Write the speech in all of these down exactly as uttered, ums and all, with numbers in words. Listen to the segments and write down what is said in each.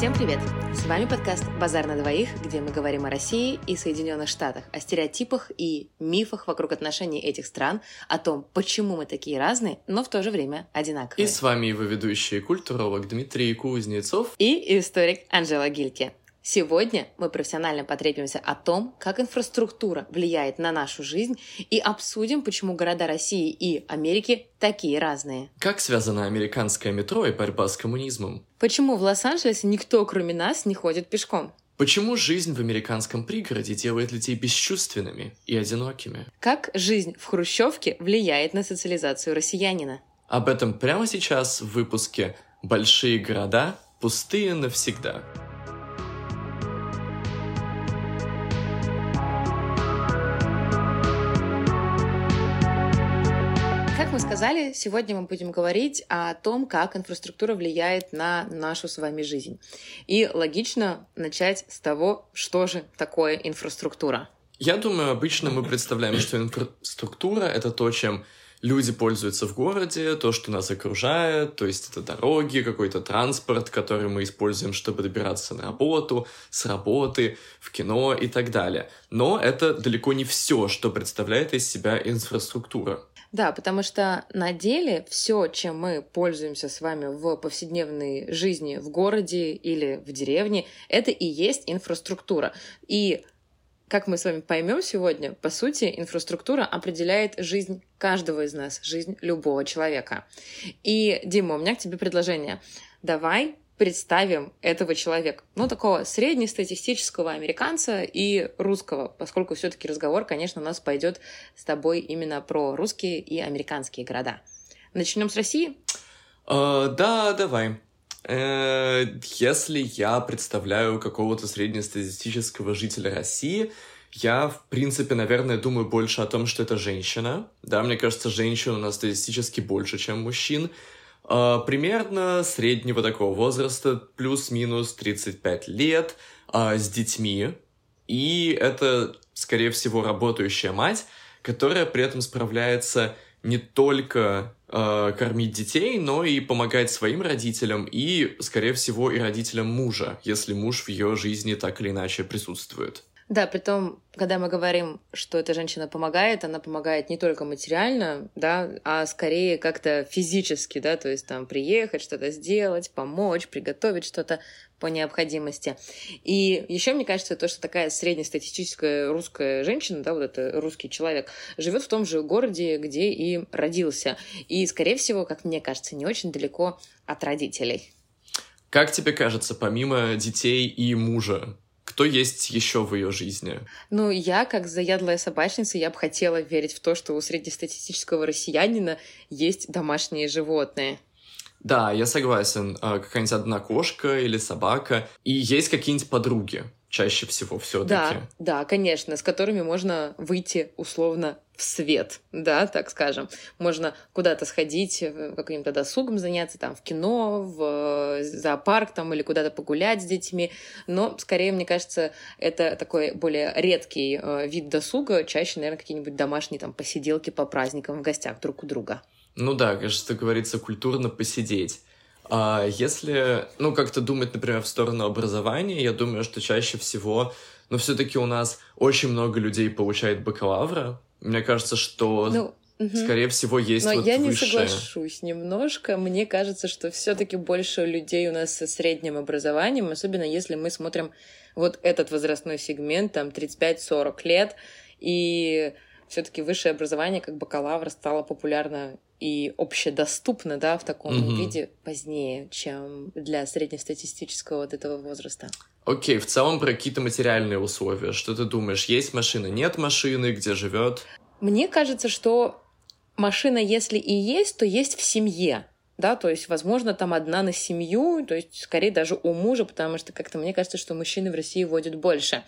Всем привет! С вами подкаст «Базар на двоих», где мы говорим о России и Соединенных Штатах, о стереотипах и мифах вокруг отношений этих стран, о том, почему мы такие разные, но в то же время одинаковые. И с вами его ведущий культуролог Дмитрий Кузнецов и историк Анжела Гильке. Сегодня мы профессионально потрепимся о том, как инфраструктура влияет на нашу жизнь, и обсудим, почему города России и Америки такие разные. Как связано американское метро и борьба с коммунизмом? Почему в Лос-Анджелесе никто, кроме нас, не ходит пешком? Почему жизнь в американском пригороде делает людей бесчувственными и одинокими? Как жизнь в хрущевке влияет на социализацию россиянина? Об этом прямо сейчас в выпуске «Большие города. Пустые навсегда». Сказали, сегодня мы будем говорить о том, как инфраструктура влияет на нашу с вами жизнь. И логично начать с того, что же такое инфраструктура. Я думаю, обычно мы представляем, что инфраструктура — это то, чем люди пользуются в городе, то, что нас окружает, то есть это дороги, какой-то транспорт, который мы используем, чтобы добираться на работу, с работы, в кино и так далее. Но это далеко не все, что представляет из себя инфраструктура. Да, потому что на деле все, чем мы пользуемся с вами в повседневной жизни в городе или в деревне, это и есть инфраструктура. И, как мы с вами поймем сегодня, по сути, инфраструктура определяет жизнь каждого из нас, жизнь любого человека. И, Дима, у меня к тебе предложение. Давай представим этого человека, ну, такого среднестатистического американца и русского, поскольку все-таки разговор, конечно, у нас пойдет с тобой именно про русские и американские города. Начнем с России? Uh, да, давай. Uh, если я представляю какого-то среднестатистического жителя России, я, в принципе, наверное, думаю больше о том, что это женщина. Да, мне кажется, женщин у нас статистически больше, чем мужчин. Примерно среднего такого возраста, плюс-минус тридцать пять лет, с детьми. И это, скорее всего, работающая мать, которая при этом справляется не только кормить детей, но и помогать своим родителям и, скорее всего, и родителям мужа, если муж в ее жизни так или иначе присутствует. Да, притом, когда мы говорим, что эта женщина помогает, она помогает не только материально, да, а скорее как-то физически, да, то есть там приехать, что-то сделать, помочь, приготовить что-то по необходимости. И еще мне кажется, то, что такая среднестатистическая русская женщина, да, вот это русский человек, живет в том же городе, где и родился. И, скорее всего, как мне кажется, не очень далеко от родителей. Как тебе кажется, помимо детей и мужа, кто есть еще в ее жизни? Ну, я, как заядлая собачница, я бы хотела верить в то, что у среднестатистического россиянина есть домашние животные. Да, я согласен. Какая-нибудь одна кошка или собака. И есть какие-нибудь подруги чаще всего все-таки. Да, да, конечно, с которыми можно выйти условно в свет, да, так скажем. Можно куда-то сходить, каким-то досугом заняться, там, в кино, в зоопарк, там, или куда-то погулять с детьми. Но, скорее, мне кажется, это такой более редкий вид досуга. Чаще, наверное, какие-нибудь домашние, там, посиделки по праздникам в гостях друг у друга. Ну да, кажется, говорится, культурно посидеть. А если, ну, как-то думать, например, в сторону образования, я думаю, что чаще всего, ну, все-таки у нас очень много людей получает бакалавра. Мне кажется, что, ну, угу. скорее всего, есть вот высшее. Но я не соглашусь немножко. Мне кажется, что все-таки больше людей у нас со средним образованием, особенно если мы смотрим вот этот возрастной сегмент, там, тридцать пять - сорок лет, и все-таки высшее образование, как бакалавр, стало популярно и общедоступно, да, в таком угу. виде позднее, чем для среднестатистического вот этого возраста. Окей, в целом про какие-то материальные условия. Что ты думаешь, есть машина, нет машины, где живет? Мне кажется, что машина, если и есть, то есть в семье. Да, то есть, возможно, там одна на семью, то есть, скорее, даже у мужа, потому что как-то мне кажется, что мужчины в России водят больше.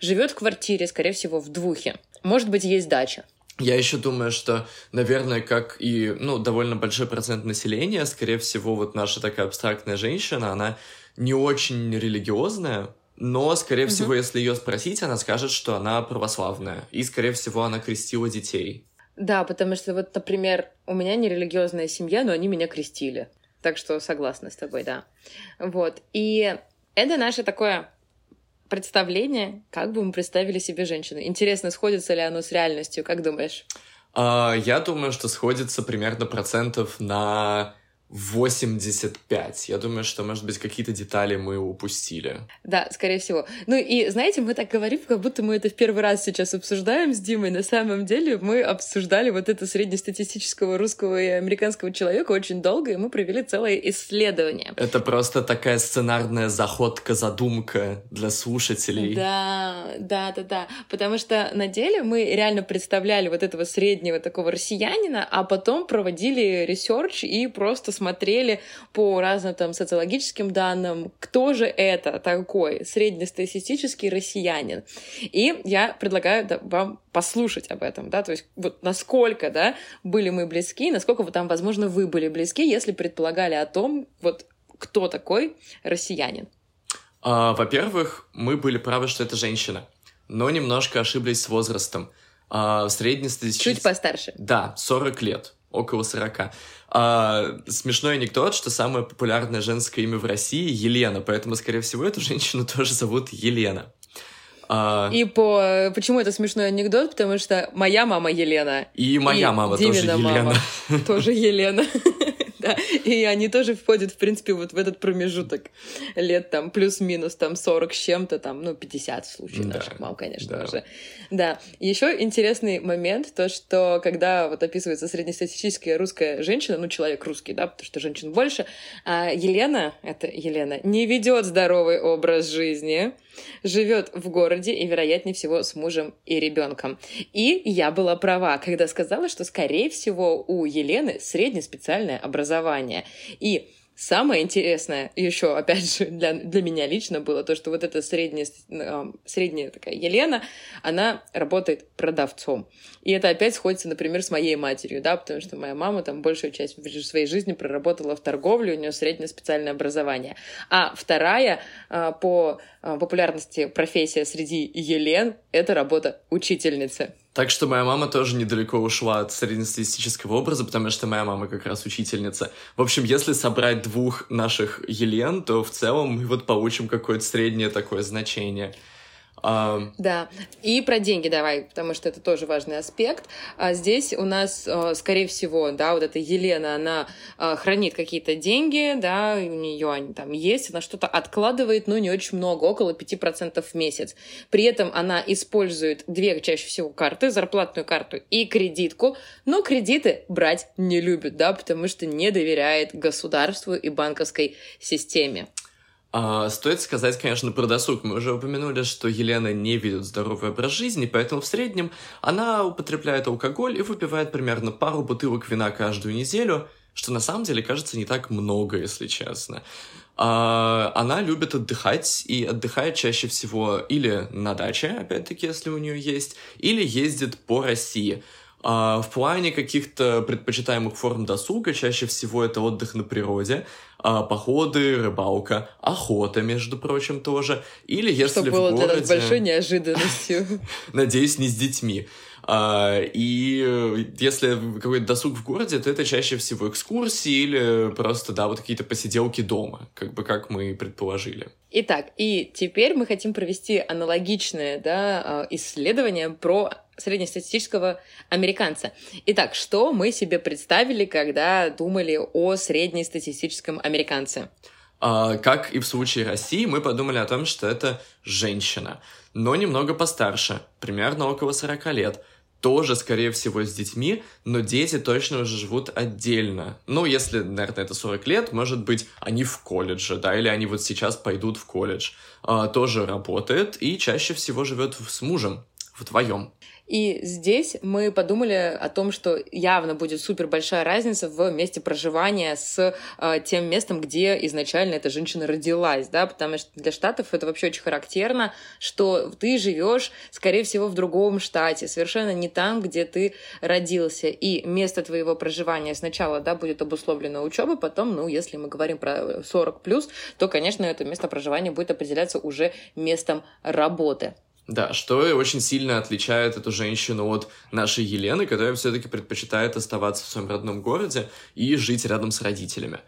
Живет в квартире, скорее всего, в двухе. Может быть, есть дача. Я еще думаю, что, наверное, как и, ну, довольно большой процент населения, скорее всего, вот наша такая абстрактная женщина, она не очень религиозная, но, скорее угу. всего, если ее спросить, она скажет, что она православная, и, скорее всего, она крестила детей. Да, потому что вот, например, у меня нерелигиозная семья, но они меня крестили. Так что согласна с тобой, да. Вот. И Это наше такое представление, как бы мы представили себе женщину. Интересно, сходится ли оно с реальностью? Как думаешь? А, я думаю, что сходится примерно процентов на восемьдесят пять. Я думаю, что, может быть, какие-то детали мы упустили. Да, скорее всего. Ну и, знаете, мы так говорим, как будто мы это в первый раз сейчас обсуждаем с Димой. На самом деле мы обсуждали вот это среднестатистического русского и американского человека очень долго, и мы провели целое исследование. Это просто такая сценарная заходка, задумка для слушателей. Да, да, да, да. Потому что на деле мы реально представляли вот этого среднего такого россиянина, а потом проводили ресерч и просто смотрели по разным там социологическим данным, кто же это такой среднестатистический россиянин. И я предлагаю да, вам послушать об этом, да, то есть вот насколько, да, были мы близки, насколько вот там, возможно, вы были близки, если предполагали о том, вот кто такой россиянин. А, во-первых, мы были правы, что это женщина, но немножко ошиблись с возрастом. А, среднестатистический... Чуть постарше. Да, сорок лет. Около сорока. А, смешной анекдот, что самое популярное женское имя в России — Елена, поэтому, скорее всего, эту женщину тоже зовут Елена. А... И по... почему это смешной анекдот? Потому что моя мама Елена. И моя и мама тоже Елена. Мама тоже Елена. Да, и они тоже входят, в принципе, вот в этот промежуток лет, там, плюс-минус, там, сорок с чем-то, там, ну, пятьдесят в случае да, наших мам, конечно, да. уже. Да, еще интересный момент, то, что когда вот описывается среднестатистическая русская женщина, ну, человек русский, да, потому что женщин больше, а Елена, это Елена, не ведет здоровый образ жизни, живет в городе и, вероятнее всего, с мужем и ребенком. И я была права, когда сказала, что, скорее всего, у Елены среднеспециальное образование. И самое интересное еще, опять же, для, для меня лично было то, что вот эта средняя, средняя такая Елена, она работает продавцом. И это опять сходится, например, с моей матерью, да, потому что моя мама там большую часть своей жизни проработала в торговле, у нее среднее специальное образование. А вторая по популярности профессия среди Елен — это работа учительницы. Так что моя мама тоже недалеко ушла от среднестатистического образа, потому что моя мама как раз учительница. В общем, если собрать двух наших Елен, то в целом мы вот получим какое-то среднее такое значение. Um... Да, и про деньги давай, потому что это тоже важный аспект. А здесь у нас, скорее всего, да, вот эта Елена, она хранит какие-то деньги, да, у нее они там есть, она что-то откладывает, но не очень много, около пять процентов в месяц. При этом она использует две, чаще всего, карты, зарплатную карту и кредитку, но кредиты брать не любит, да, потому что не доверяет государству и банковской системе. А, стоит сказать, конечно, про досуг. Мы уже упомянули, что Елена не ведет здоровый образ жизни, поэтому в среднем она употребляет алкоголь и выпивает примерно пару бутылок вина каждую неделю, что на самом деле кажется не так много, если честно. А, она любит отдыхать и отдыхает чаще всего или на даче, опять-таки, если у нее есть, или ездит по России. В плане каких-то предпочитаемых форм досуга чаще всего это отдых на природе, походы, рыбалка, охота, между прочим, тоже. Или если что в было городе... для нас большой неожиданностью. Надеюсь, не с детьми. И если какой-то досуг в городе, то это чаще всего экскурсии или просто, да, вот какие-то посиделки дома, как бы как мы предположили. Итак, и теперь мы хотим провести аналогичное, да, исследование про среднестатистического американца. Итак, что мы себе представили, когда думали о среднестатистическом американце? Как и в случае России, мы подумали о том, что это женщина, но немного постарше, примерно около сорока лет. Тоже, скорее всего, с детьми, но дети точно уже живут отдельно. Ну, если, наверное, это сорок лет, может быть, они в колледже, да, или они вот сейчас пойдут в колледж. А, тоже работает и чаще всего живет с мужем, вдвоем. И здесь мы подумали о том, что явно будет супер большая разница в месте проживания с э, тем местом, где изначально эта женщина родилась, да, потому что для штатов это вообще очень характерно, что ты живешь, скорее всего, в другом штате, совершенно не там, где ты родился, и место твоего проживания сначала, да, будет обусловлено учебой, потом, ну, если мы говорим про сорок плюс, то, конечно, это место проживания будет определяться уже местом работы. Да, что очень сильно отличает эту женщину от нашей Елены, которая все-таки предпочитает оставаться в своем родном городе и жить рядом с родителями.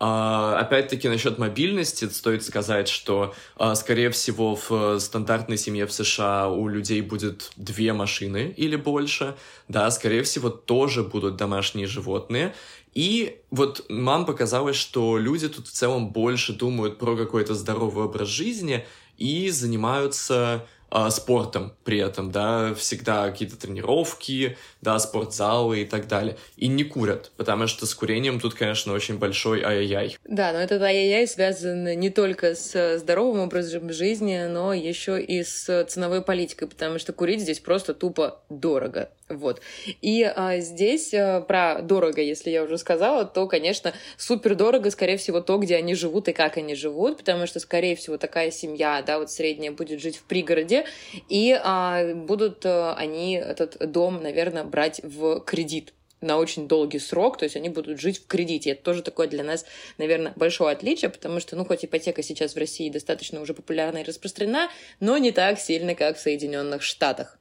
Опять-таки, насчет мобильности стоит сказать, что, скорее всего, в стандартной семье в США у людей будет две машины или больше. Да, скорее всего, тоже будут домашние животные. И вот нам показалось, что люди тут в целом больше думают про какой-то здоровый образ жизни и занимаются э, спортом при этом, да, всегда какие-то тренировки, да, спортзалы и так далее. И не курят, потому что с курением тут, конечно, очень большой ай-яй-яй. Да, но этот ай-яй-яй связан не только с здоровым образом жизни, но еще и с ценовой политикой, потому что курить здесь просто тупо дорого. Вот. И а, здесь а, про дорого, если я уже сказала, то, конечно, супердорого, скорее всего, то, где они живут и как они живут, потому что, скорее всего, такая семья, да, вот средняя, будет жить в пригороде, и а, будут а, они этот дом, наверное, брать в кредит на очень долгий срок, то есть они будут жить в кредите. Это тоже такое для нас, наверное, большое отличие, потому что, ну, хоть ипотека сейчас в России достаточно уже популярна и распространена, но не так сильно, как в Соединенных Штатах.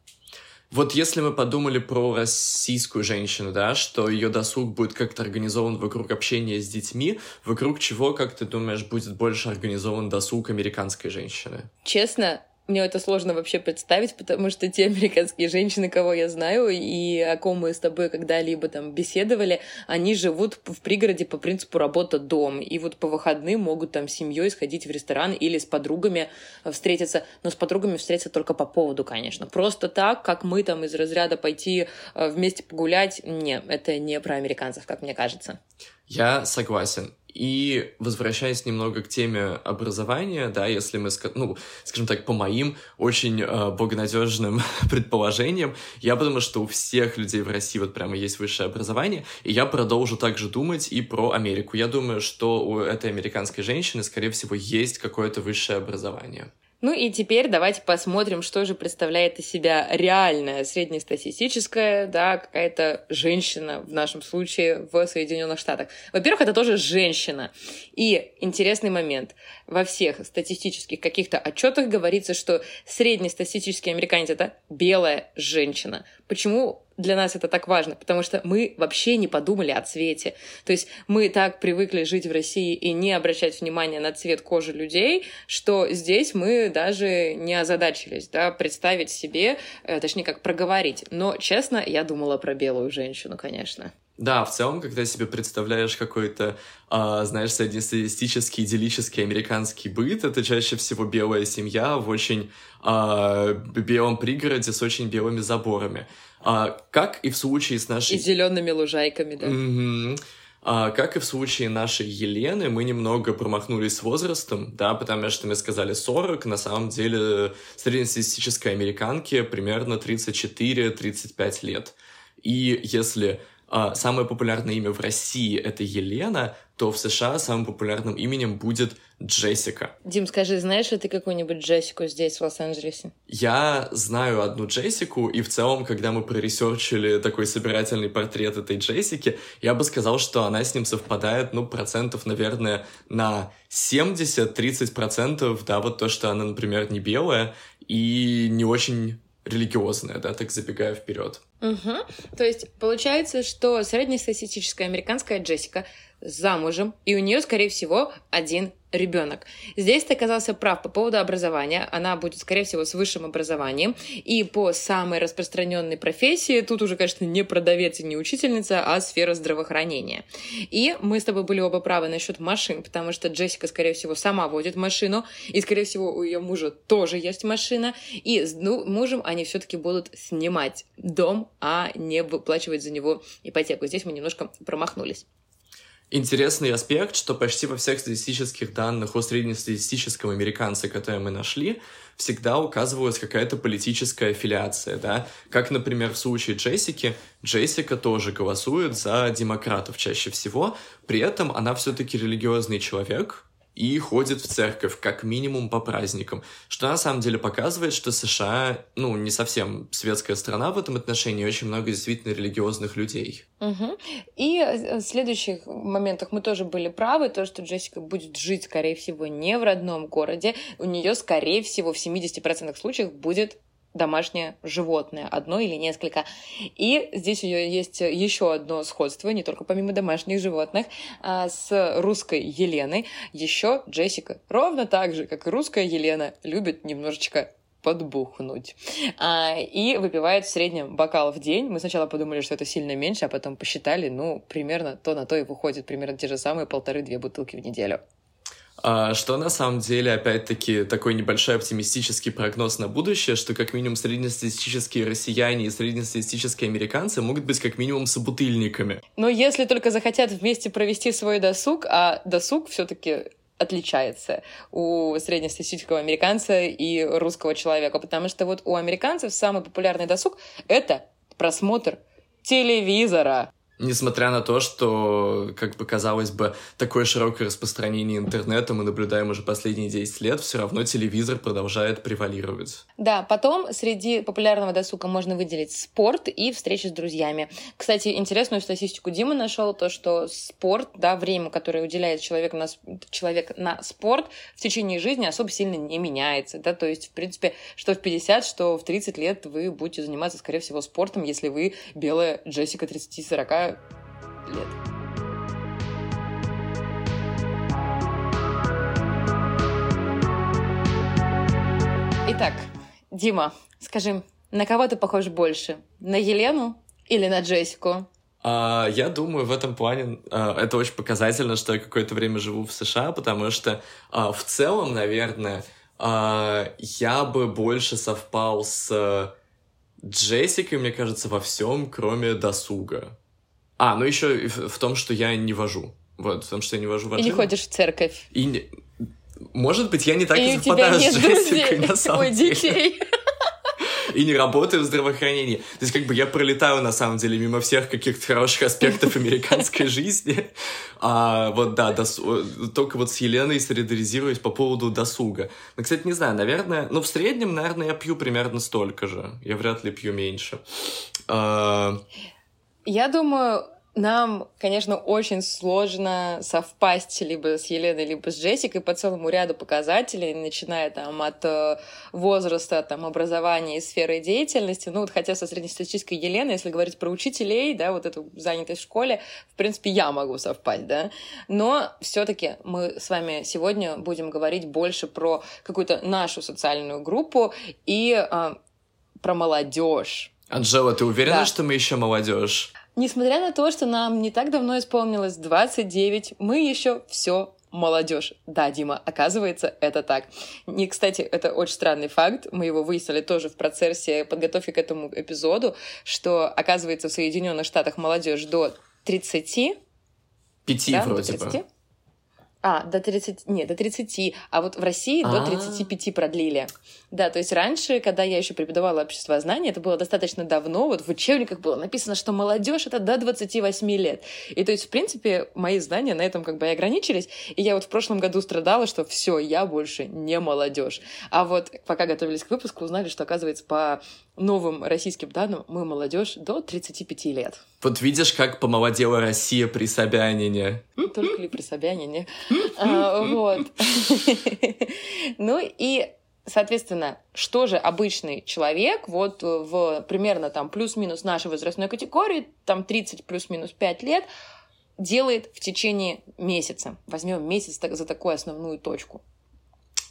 Вот если мы подумали про российскую женщину, да, что ее досуг будет как-то организован вокруг общения с детьми, вокруг чего, как ты думаешь, будет больше организован досуг американской женщины? Честно? Мне это сложно вообще представить, потому что те американские женщины, кого я знаю и о ком мы с тобой когда-либо там беседовали, они живут в пригороде по принципу работа-дом. И вот по выходным могут там с семьей сходить в ресторан или с подругами встретиться. Но с подругами встретиться только по поводу, конечно. Просто так, как мы там из разряда пойти вместе погулять, не, это не про американцев, как мне кажется. Я согласен. И возвращаясь немного к теме образования, да, если мы, ну, скажем так, по моим очень э, богонадежным предположениям, я думаю, что у всех людей в России вот прямо есть высшее образование, и я продолжу также думать и про Америку. Я думаю, что у этой американской женщины, скорее всего, есть какое-то высшее образование. Ну и теперь давайте посмотрим, что же представляет из себя реальная среднестатистическая, да, какая-то женщина, в нашем случае, в Соединенных Штатах. Во-первых, это тоже женщина. И интересный момент. Во всех статистических каких-то отчетах говорится, что среднестатистический американец — это белая женщина. Почему для нас это так важно? Потому что мы вообще не подумали о цвете. То есть мы так привыкли жить в России и не обращать внимания на цвет кожи людей, что здесь мы даже не озадачились, да, представить себе, точнее, как проговорить. Но, честно, я думала про белую женщину, конечно. Да, в целом, когда себе представляешь какой-то, э, знаешь, среднестатистический, идиллический американский быт, это чаще всего белая семья в очень э, белом пригороде с очень белыми заборами. Э, как и в случае с нашей... И зелеными лужайками, да. Mm-hmm. Э, как и в случае нашей Елены, мы немного промахнулись с возрастом, да, потому что мы сказали сорок, на самом деле среднестатистической американке примерно тридцать четыре - тридцать пять лет. И если... самое популярное имя в России — это Елена, то в США самым популярным именем будет Джессика. Дим, скажи, знаешь ли ты какую-нибудь Джессику здесь, в Лос-Анджелесе? Я знаю одну Джессику, и в целом, когда мы проресерчили такой собирательный портрет этой Джессики, я бы сказал, что она с ним совпадает, ну, процентов, наверное, на семьдесят - тридцать процентов, да, вот то, что она, например, не белая и не очень... религиозная, да, так забегая вперед. Угу. То есть получается, что среднестатистическая американская Джессика замужем, и у нее, скорее всего, один ребенок. Здесь ты оказался прав по поводу образования. Она будет, скорее всего, с высшим образованием. И по самой распространенной профессии, тут уже, конечно, не продавец и не учительница, а сфера здравоохранения. И мы с тобой были оба правы насчет машин, потому что Джессика, скорее всего, сама водит машину, и, скорее всего, у ее мужа тоже есть машина, и с ну, мужем они все-таки будут снимать дом, а не выплачивать за него ипотеку. Здесь мы немножко промахнулись. Интересный аспект, что почти во всех статистических данных о среднестатистическом американце, которые мы нашли, всегда указывалась какая-то политическая аффилиация, да. Как, например, в случае Джессики, Джессика тоже голосует за демократов чаще всего, при этом она все-таки религиозный человек и ходит в церковь, как минимум по праздникам, что на самом деле показывает, что США, ну, не совсем светская страна в этом отношении, очень много действительно религиозных людей. Угу. И в следующих моментах мы тоже были правы, то, что Джессика будет жить, скорее всего, не в родном городе, у нее, скорее всего, в семидесяти процентах случаев будет домашнее животное, одно или несколько. И здесь у нее есть еще одно сходство, не только помимо домашних животных, а с русской Еленой. Еще Джессика, ровно так же, как и русская Елена, любит немножечко подбухнуть. А, и выпивает в среднем бокал в день. Мы сначала подумали, что это сильно меньше, а потом посчитали, ну, примерно то на то и выходит, примерно те же самые полторы-две бутылки в неделю. Что на самом деле, опять-таки, такой небольшой оптимистический прогноз на будущее, что как минимум среднестатистические россияне и среднестатистические американцы могут быть как минимум собутыльниками. Но если только захотят вместе провести свой досуг, а досуг все-таки отличается у среднестатистического американца и русского человека, потому что вот у американцев самый популярный досуг — это просмотр телевизора. Несмотря на то, что, как бы казалось бы, такое широкое распространение интернета мы наблюдаем уже последние десять лет, все равно телевизор продолжает превалировать. Да, потом среди популярного досуга можно выделить спорт и встречи с друзьями. Кстати, интересную статистику Дима нашел, то, что спорт, да, время, которое уделяет человек на, человек на спорт, в течение жизни особо сильно не меняется. Да? То есть, в принципе, что в пятьдесят, что в тридцать лет вы будете заниматься, скорее всего, спортом, если вы белая Джессика тридцать-сорок лет. Итак, Дима, скажи, на кого ты похож больше? На Елену или на Джессику? А, я думаю, в этом плане а, это очень показательно, что я какое-то время живу в США, потому что а, в целом, наверное, а, я бы больше совпал с Джессикой, мне кажется, во всем, кроме досуга. А, ну еще в том, что я не вожу. Вот, в том, что я не вожу машину. И не ходишь в церковь. И не... Может быть, я не так и, и совпадаю с Джессикой, на самом деле. И у тебя нет друзей. И не работаю в здравоохранении. То есть, как бы я пролетаю, на самом деле, мимо всех каких-то хороших аспектов американской жизни. А, вот, да, досу... только вот с Еленой солидаризируюсь по поводу досуга. Но, кстати, не знаю, наверное... Ну, в среднем, наверное, я пью примерно столько же. Я вряд ли пью меньше. А... Я думаю, нам, конечно, очень сложно совпасть либо с Еленой, либо с Джессикой по целому ряду показателей, начиная там от возраста, там, образования и сферы деятельности. Ну вот хотя со среднестатистической Еленой, если говорить про учителей, да, вот эту занятость в школе, в принципе, я могу совпасть, да. Но все-таки мы с вами сегодня будем говорить больше про какую-то нашу социальную группу и э, про молодежь. Анжела, ты уверена, да, что мы еще молодежь? Несмотря на то, что нам не так давно исполнилось двадцать девять, мы еще все молодежь. Да, Дима, оказывается, это так. И, кстати, это очень странный факт. Мы его выяснили тоже в процессе подготовки к этому эпизоду, что, оказывается, в Соединенных Штатах молодежь до тридцати. Пяти, да, вроде до тридцати? Бы. А, до тридцати, не, до тридцати, а вот в России А-а-а. до тридцати пяти продлили. Да, то есть раньше, когда я еще преподавала обществознание, это было достаточно давно, вот в учебниках было написано, что молодежь это до двадцати восьми лет. И то есть, в принципе, мои знания на этом как бы и ограничились, и я вот в прошлом году страдала, что все, я больше не молодежь. А вот пока готовились к выпуску, узнали, что, оказывается, по новым российским данным, мы молодежь до тридцати пяти лет. Вот видишь, как помолодела Россия при Собянине. Только ли при Собянине. Вот. Ну и, соответственно, что же обычный человек вот в примерно там плюс-минус нашей возрастной категории, там тридцать плюс-минус пять лет, делает в течение месяца? Возьмем месяц за такую основную точку.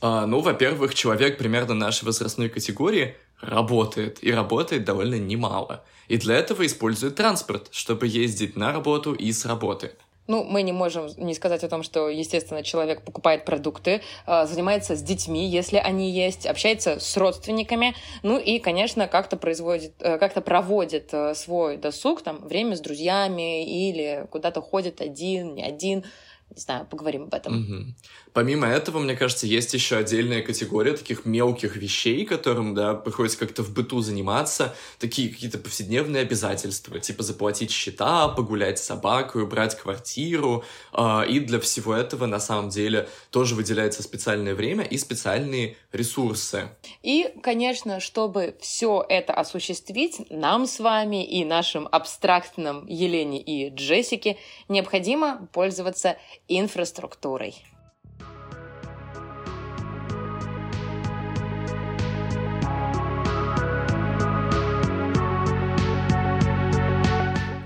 А, ну, во-первых, человек примерно нашей возрастной категории работает, и работает довольно немало. И для этого использует транспорт, чтобы ездить на работу и с работы. Ну, мы не можем не сказать о том, что, естественно, человек покупает продукты, занимается с детьми, если они есть, общается с родственниками, ну и, конечно, как-то производит, как-то проводит свой досуг, там, время с друзьями или куда-то ходит один, не один. Не знаю, поговорим об этом. Угу. Помимо этого, мне кажется, есть еще отдельная категория таких мелких вещей, которым, да, приходится как-то в быту заниматься. Такие какие-то повседневные обязательства, типа заплатить счета, погулять с собакой, убрать квартиру. И для всего этого, на самом деле, тоже выделяется специальное время и специальные ресурсы. И, конечно, чтобы все это осуществить, нам с вами и нашим абстрактным Елене и Джессике необходимо пользоваться инфраструктурой.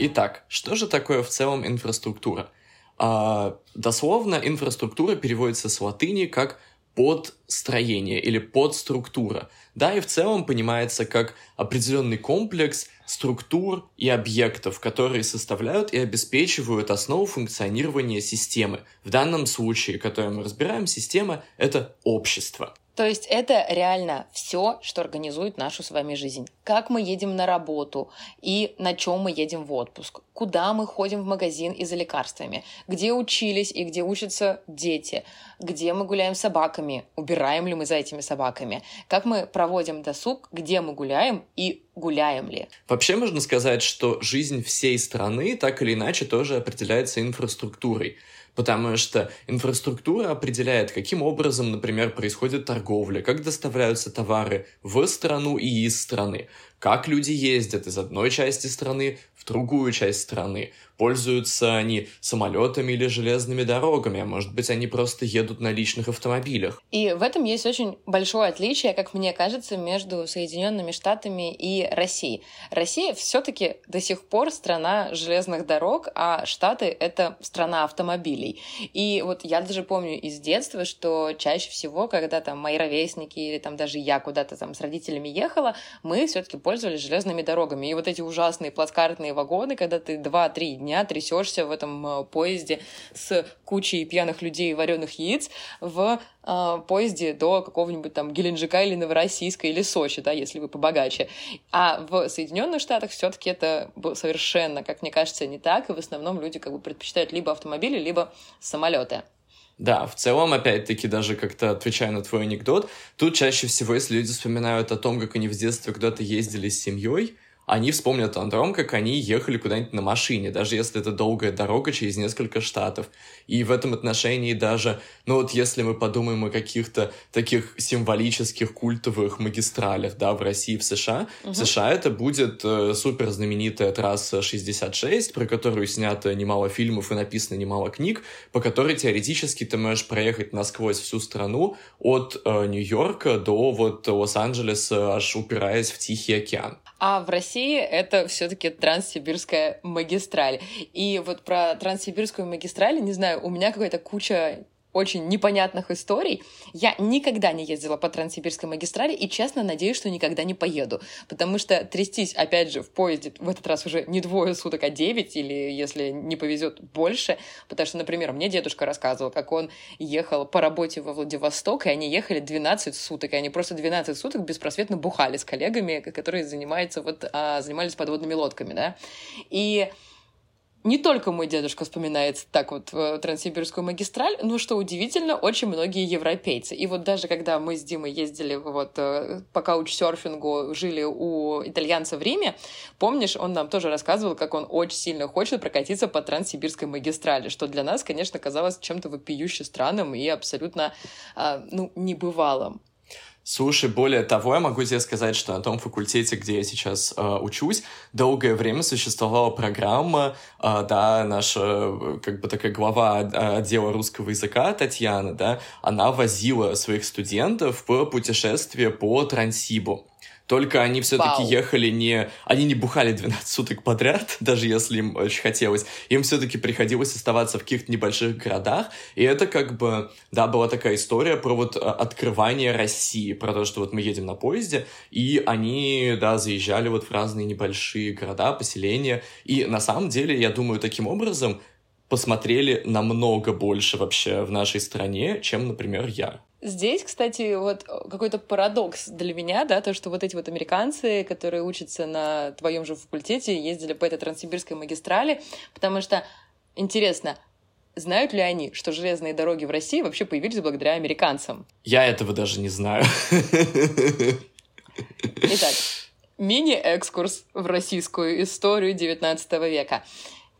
Итак, что же такое в целом инфраструктура? А, дословно инфраструктура переводится с латыни как подстроение или подструктура. Да, и в целом понимается как определенный комплекс структур и объектов, которые составляют и обеспечивают основу функционирования системы. В данном случае, который мы разбираем, система — это общество. То есть это реально все, что организует нашу с вами жизнь. Как мы едем на работу и на чем мы едем в отпуск. Куда мы ходим в магазин и за лекарствами. Где учились и где учатся дети. Где мы гуляем с собаками. Убираем ли мы за этими собаками. Как мы проводим досуг, где мы гуляем и гуляем ли. Вообще можно сказать, что жизнь всей страны так или иначе тоже определяется инфраструктурой. Потому что инфраструктура определяет, каким образом, например, происходит торговля, как доставляются товары в страну и из страны, как люди ездят из одной части страны в другую часть страны, пользуются они самолетами или железными дорогами, а может быть, они просто едут на личных автомобилях. И в этом есть очень большое отличие, как мне кажется, между Соединенными Штатами и Россией. Россия все-таки до сих пор страна железных дорог, а Штаты — это страна автомобилей. И вот я даже помню из детства, что чаще всего, когда там мои ровесники или там даже я куда-то там с родителями ехала, мы все-таки пользовались железными дорогами. И вот эти ужасные плацкартные вагоны, когда ты два-три дня трясешься в этом поезде с кучей пьяных людей и вареных яиц в э, поезде до какого-нибудь там Геленджика или Новороссийска или Сочи, да, если вы побогаче. А в Соединенных Штатах все-таки это совершенно, как мне кажется, не так. И в основном люди как бы предпочитают либо автомобили, либо самолеты. Да, в целом, опять-таки, даже как-то отвечая на твой анекдот, тут чаще всего, если люди вспоминают о том, как они в детстве куда-то ездили с семьей, они вспомнят о том, как они ехали куда-нибудь на машине, даже если это долгая дорога через несколько штатов. И в этом отношении даже, ну вот если мы подумаем о каких-то таких символических культовых магистралях, да, в России и в США, угу. в США это будет э, супер знаменитая трасса шестьдесят шесть, про которую снято немало фильмов и написано немало книг, по которой теоретически ты можешь проехать насквозь всю страну от э, Нью-Йорка до вот Лос-Анджелеса, аж упираясь в Тихий океан. А в России это все-таки Транссибирская магистраль. И вот про Транссибирскую магистраль, не знаю, у меня какая-то куча очень непонятных историй. Я никогда не ездила по Транссибирской магистрали и, честно, надеюсь, что никогда не поеду. Потому что трястись, опять же, в поезде в этот раз уже не двое суток, а девять, или, если не повезет, больше. Потому что, например, мне дедушка рассказывал, как он ехал по работе во Владивосток, и они ехали двенадцать суток, и они просто двенадцать суток беспросветно бухали с коллегами, которые занимаются, вот, а, занимались подводными лодками, да. И... не только мой дедушка вспоминает так вот Транссибирскую магистраль, но, что удивительно, очень многие европейцы. И вот даже когда мы с Димой ездили вот по каучсерфингу, жили у итальянца в Риме, помнишь, он нам тоже рассказывал, как он очень сильно хочет прокатиться по Транссибирской магистрали, что для нас, конечно, казалось чем-то вопиюще странным и абсолютно, ну, небывалым. Слушай, более того, я могу тебе сказать, что на том факультете, где я сейчас э, учусь, долгое время существовала программа, э, да, наша, как бы такая глава отдела русского языка Татьяна, да, она возила своих студентов в путешествие по Транссибу. Только они все-таки Вау. ехали не... Они не бухали двенадцать суток подряд, даже если им очень хотелось. Им все-таки приходилось оставаться в каких-то небольших городах. И это как бы, да, была такая история про вот открывание России. Про то, что вот мы едем на поезде, и они, да, заезжали вот в разные небольшие города, поселения. И на самом деле, я думаю, таким образом посмотрели намного больше вообще в нашей стране, чем, например, я. Здесь, кстати, вот какой-то парадокс для меня, да, то, что вот эти вот американцы, которые учатся на твоем же факультете, ездили по этой Транссибирской магистрали, потому что, интересно, знают ли они, что железные дороги в России вообще появились благодаря американцам? Я этого даже не знаю. Итак, мини-экскурс в российскую историю девятнадцатого века.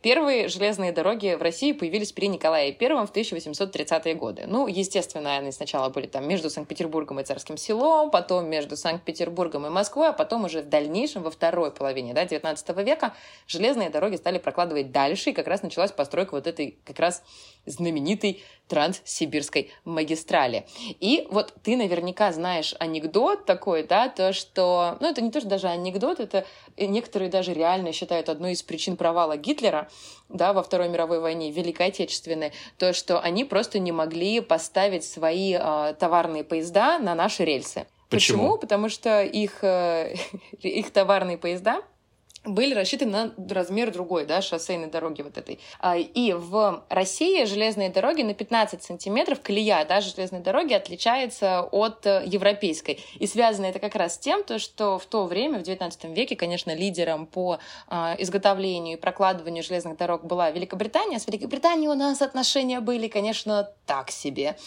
Первые железные дороги в России появились при Николае I в тысяча восемьсот тридцатые годы. Ну, естественно, они сначала были там между Санкт-Петербургом и Царским селом, потом между Санкт-Петербургом и Москвой, а потом уже в дальнейшем, во второй половине, да, девятнадцатого века, железные дороги стали прокладывать дальше, и как раз началась постройка вот этой как раз знаменитой Транссибирской магистрали. И вот ты наверняка знаешь анекдот такой, да, то, что... Ну, это не то, что даже анекдот, это некоторые даже реально считают одной из причин провала Гитлера, да, во Второй мировой войне, Великой Отечественной, то, что они просто не могли поставить свои э, товарные поезда на наши рельсы. Почему? Почему? Потому что их, э, их товарные поезда были рассчитаны на размер другой, да, шоссейной дороги вот этой. И в России железные дороги на пятнадцать сантиметров, колея, да, железной дороги отличается от европейской. И связано это как раз с тем, что в то время, в девятнадцатом веке, конечно, лидером по изготовлению и прокладыванию железных дорог была Великобритания. С Великобританией у нас отношения были, конечно, так себе.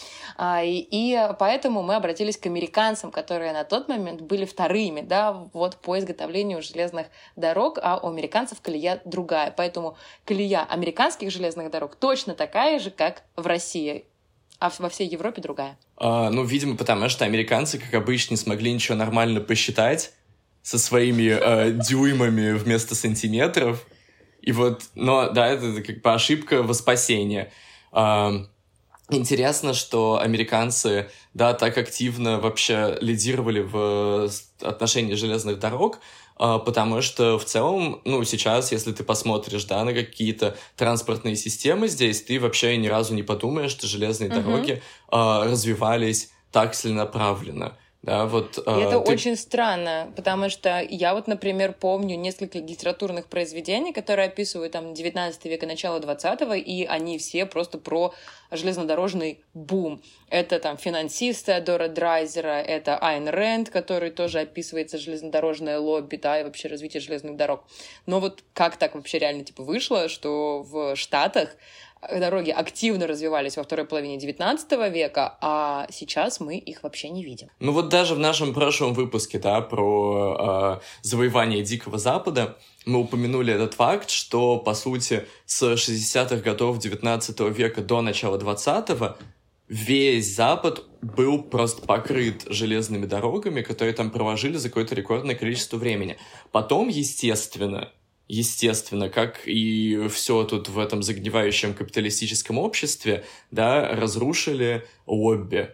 И поэтому мы обратились к американцам, которые на тот момент были вторыми, да, вот по изготовлению железных дорог, а у американцев колея другая. Поэтому колея американских железных дорог точно такая же, как в России, а во всей Европе другая. А, ну, видимо, потому что американцы, как обычно, не смогли ничего нормально посчитать со своими э, дюймами вместо сантиметров. И вот, но, да, это как бы ошибка во спасение. А, интересно, что американцы, да, так активно вообще лидировали в отношении железных дорог, потому что в целом, ну, сейчас, если ты посмотришь, да, на какие-то транспортные системы здесь, ты вообще ни разу не подумаешь, что железные uh-huh. дороги а, развивались так целенаправленно. Да, вот, а, это ты... очень странно, потому что я вот, например, помню несколько литературных произведений, которые описывают там девятнадцатый век и начало двадцатого, и они все просто про железнодорожный бум. Это там финансист Теодора Драйзера, это Айн Рэнд, который тоже описывается железнодорожное лобби, да, и вообще развитие железных дорог. Но вот как так вообще реально типа вышло, что в Штатах дороги активно развивались во второй половине девятнадцатого века, а сейчас мы их вообще не видим. Ну вот даже в нашем прошлом выпуске, да, про э, завоевание Дикого Запада мы упомянули этот факт, что, по сути, с шестидесятых годов девятнадцатого века до начала двадцатого весь Запад был просто покрыт железными дорогами, которые там проложили за какое-то рекордное количество времени. Потом, естественно... Естественно, как и все тут в этом загнивающем капиталистическом обществе, да, разрушили лобби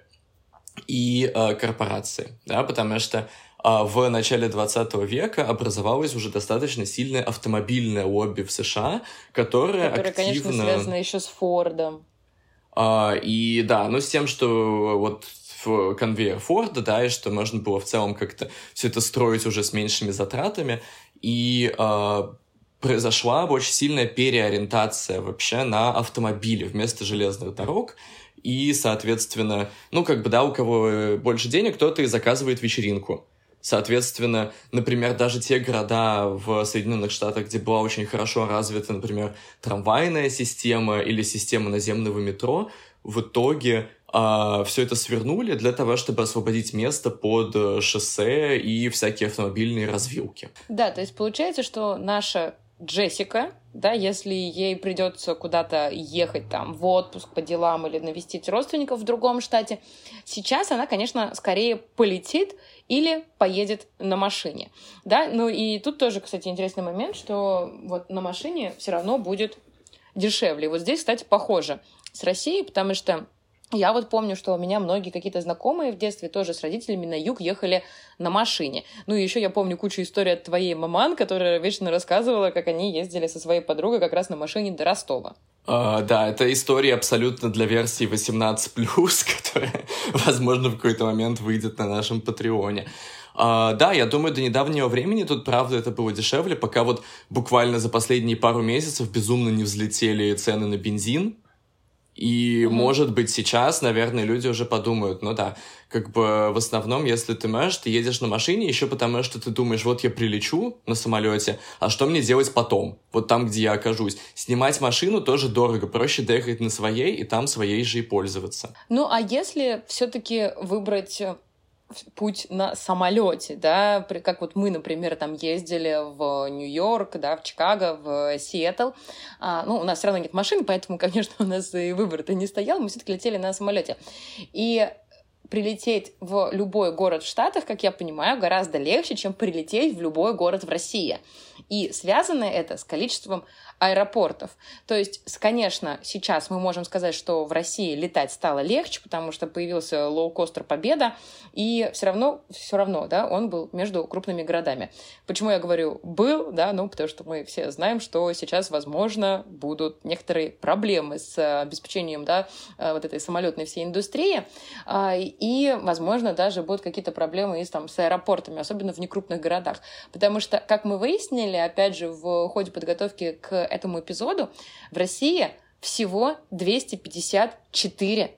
и э, корпорации, да, потому что э, в начале двадцатого века образовалось уже достаточно сильное автомобильное лобби в США, которое, которое активно... конечно, связано еще с Фордом. Э, и да, ну с тем, что вот... конвейер Форда, да, и что можно было в целом как-то все это строить уже с меньшими затратами, и э, произошла очень сильная переориентация вообще на автомобили вместо железных дорог, и, соответственно, ну, как бы, да, у кого больше денег, кто-то и заказывает вечеринку. Соответственно, например, даже те города в Соединенных Штатах, где была очень хорошо развита, например, трамвайная система или система наземного метро, в итоге Uh, все это свернули для того, чтобы освободить место под шоссе и всякие автомобильные развилки. Да, то есть получается, что наша Джессика, да, если ей придется куда-то ехать там в отпуск по делам или навестить родственников в другом штате, сейчас она, конечно, скорее полетит или поедет на машине. Да? Ну и тут тоже, кстати, интересный момент, что вот на машине все равно будет дешевле. И вот здесь, кстати, похоже с Россией, потому что я вот помню, что у меня многие какие-то знакомые в детстве тоже с родителями на юг ехали на машине. Ну и еще я помню кучу историй от твоей маман, которая вечно рассказывала, как они ездили со своей подругой как раз на машине до Ростова. А, да, это история абсолютно для версии восемнадцать плюс, которая, возможно, в какой-то момент выйдет на нашем Патреоне. Uh, да, я думаю, до недавнего времени тут, правда, это было дешевле, пока вот буквально за последние пару месяцев безумно не взлетели цены на бензин. И, mm-hmm. может быть, сейчас, наверное, люди уже подумают, ну да, как бы в основном, если ты можешь, ты едешь на машине еще потому, что ты думаешь, вот я прилечу на самолете, а что мне делать потом, вот там, где я окажусь. Снимать машину тоже дорого, проще доехать на своей и там своей же и пользоваться. Ну, а если все-таки выбрать... путь на самолете, да, как вот мы, например, там ездили в Нью-Йорк, да, в Чикаго, в Сиэтл. А, ну, у нас все равно нет машины, поэтому, конечно, у нас и выбор-то не стоял, мы все-таки летели на самолете. И прилететь в любой город в Штатах, как я понимаю, гораздо легче, чем прилететь в любой город в России. И связано это с количеством аэропортов. То есть, конечно, сейчас мы можем сказать, что в России летать стало легче, потому что появился лоукостер «Победа», и все равно, все равно, да, он был между крупными городами. Почему я говорю «был», да, ну, потому что мы все знаем, что сейчас, возможно, будут некоторые проблемы с обеспечением, да, вот этой самолетной всей индустрии, и, возможно, даже будут какие-то проблемы и, там, с аэропортами, особенно в некрупных городах. Потому что, как мы выяснили, опять же, в ходе подготовки к этому эпизоду, в России всего двести пятьдесят четыре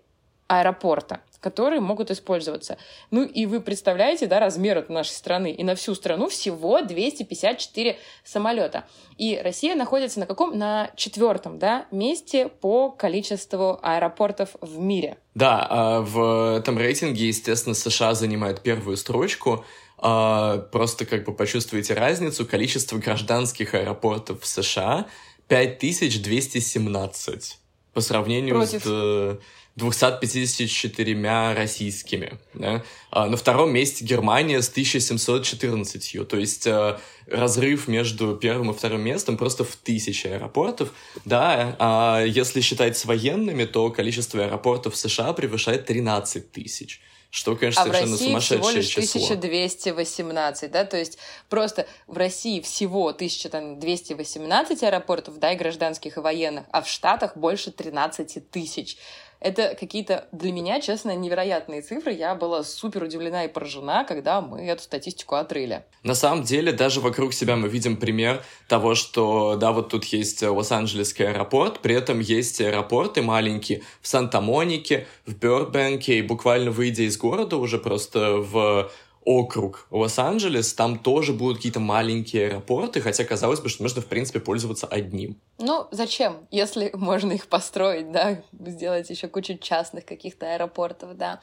аэропорта, которые могут использоваться. Ну и вы представляете, да, размер от нашей страны. И на всю страну всего двести пятьдесят четыре самолета. И Россия находится на каком? На четвертом, да, месте по количеству аэропортов в мире. Да, в этом рейтинге, естественно, США занимает первую строчку. Просто как бы почувствуете разницу. Количество гражданских аэропортов в США пять тысяч двести семнадцать по сравнению Против. с двумястами пятьюдесятью четырьмя российскими. Да? А на втором месте Германия с тысяча семьсот четырнадцатью. То есть а, разрыв между первым и вторым местом просто в тысячи аэропортов. Да, а если считать с военными, то количество аэропортов в США превышает тринадцать тысяч. Что, конечно, а совершенно сумасшедшее число. А в России всего лишь тысяча двести восемнадцать, да, то есть просто в России всего тысяча двести восемнадцать аэропортов, да, и гражданских, и военных, а в Штатах больше тринадцать тысяч. Это какие-то для меня, честно, невероятные цифры. Я была супер удивлена и поражена, когда мы эту статистику отрыли. На самом деле, даже вокруг себя мы видим пример того, что, да, вот тут есть Лос-Анджелесский аэропорт, при этом есть аэропорты маленькие в Санта-Монике, в Бёрбенке, и буквально выйдя из города уже просто в округ Лос-Анджелес, там тоже будут какие-то маленькие аэропорты, хотя казалось бы, что можно, в принципе, пользоваться одним. Ну, зачем, если можно их построить, да, сделать еще кучу частных каких-то аэропортов, да.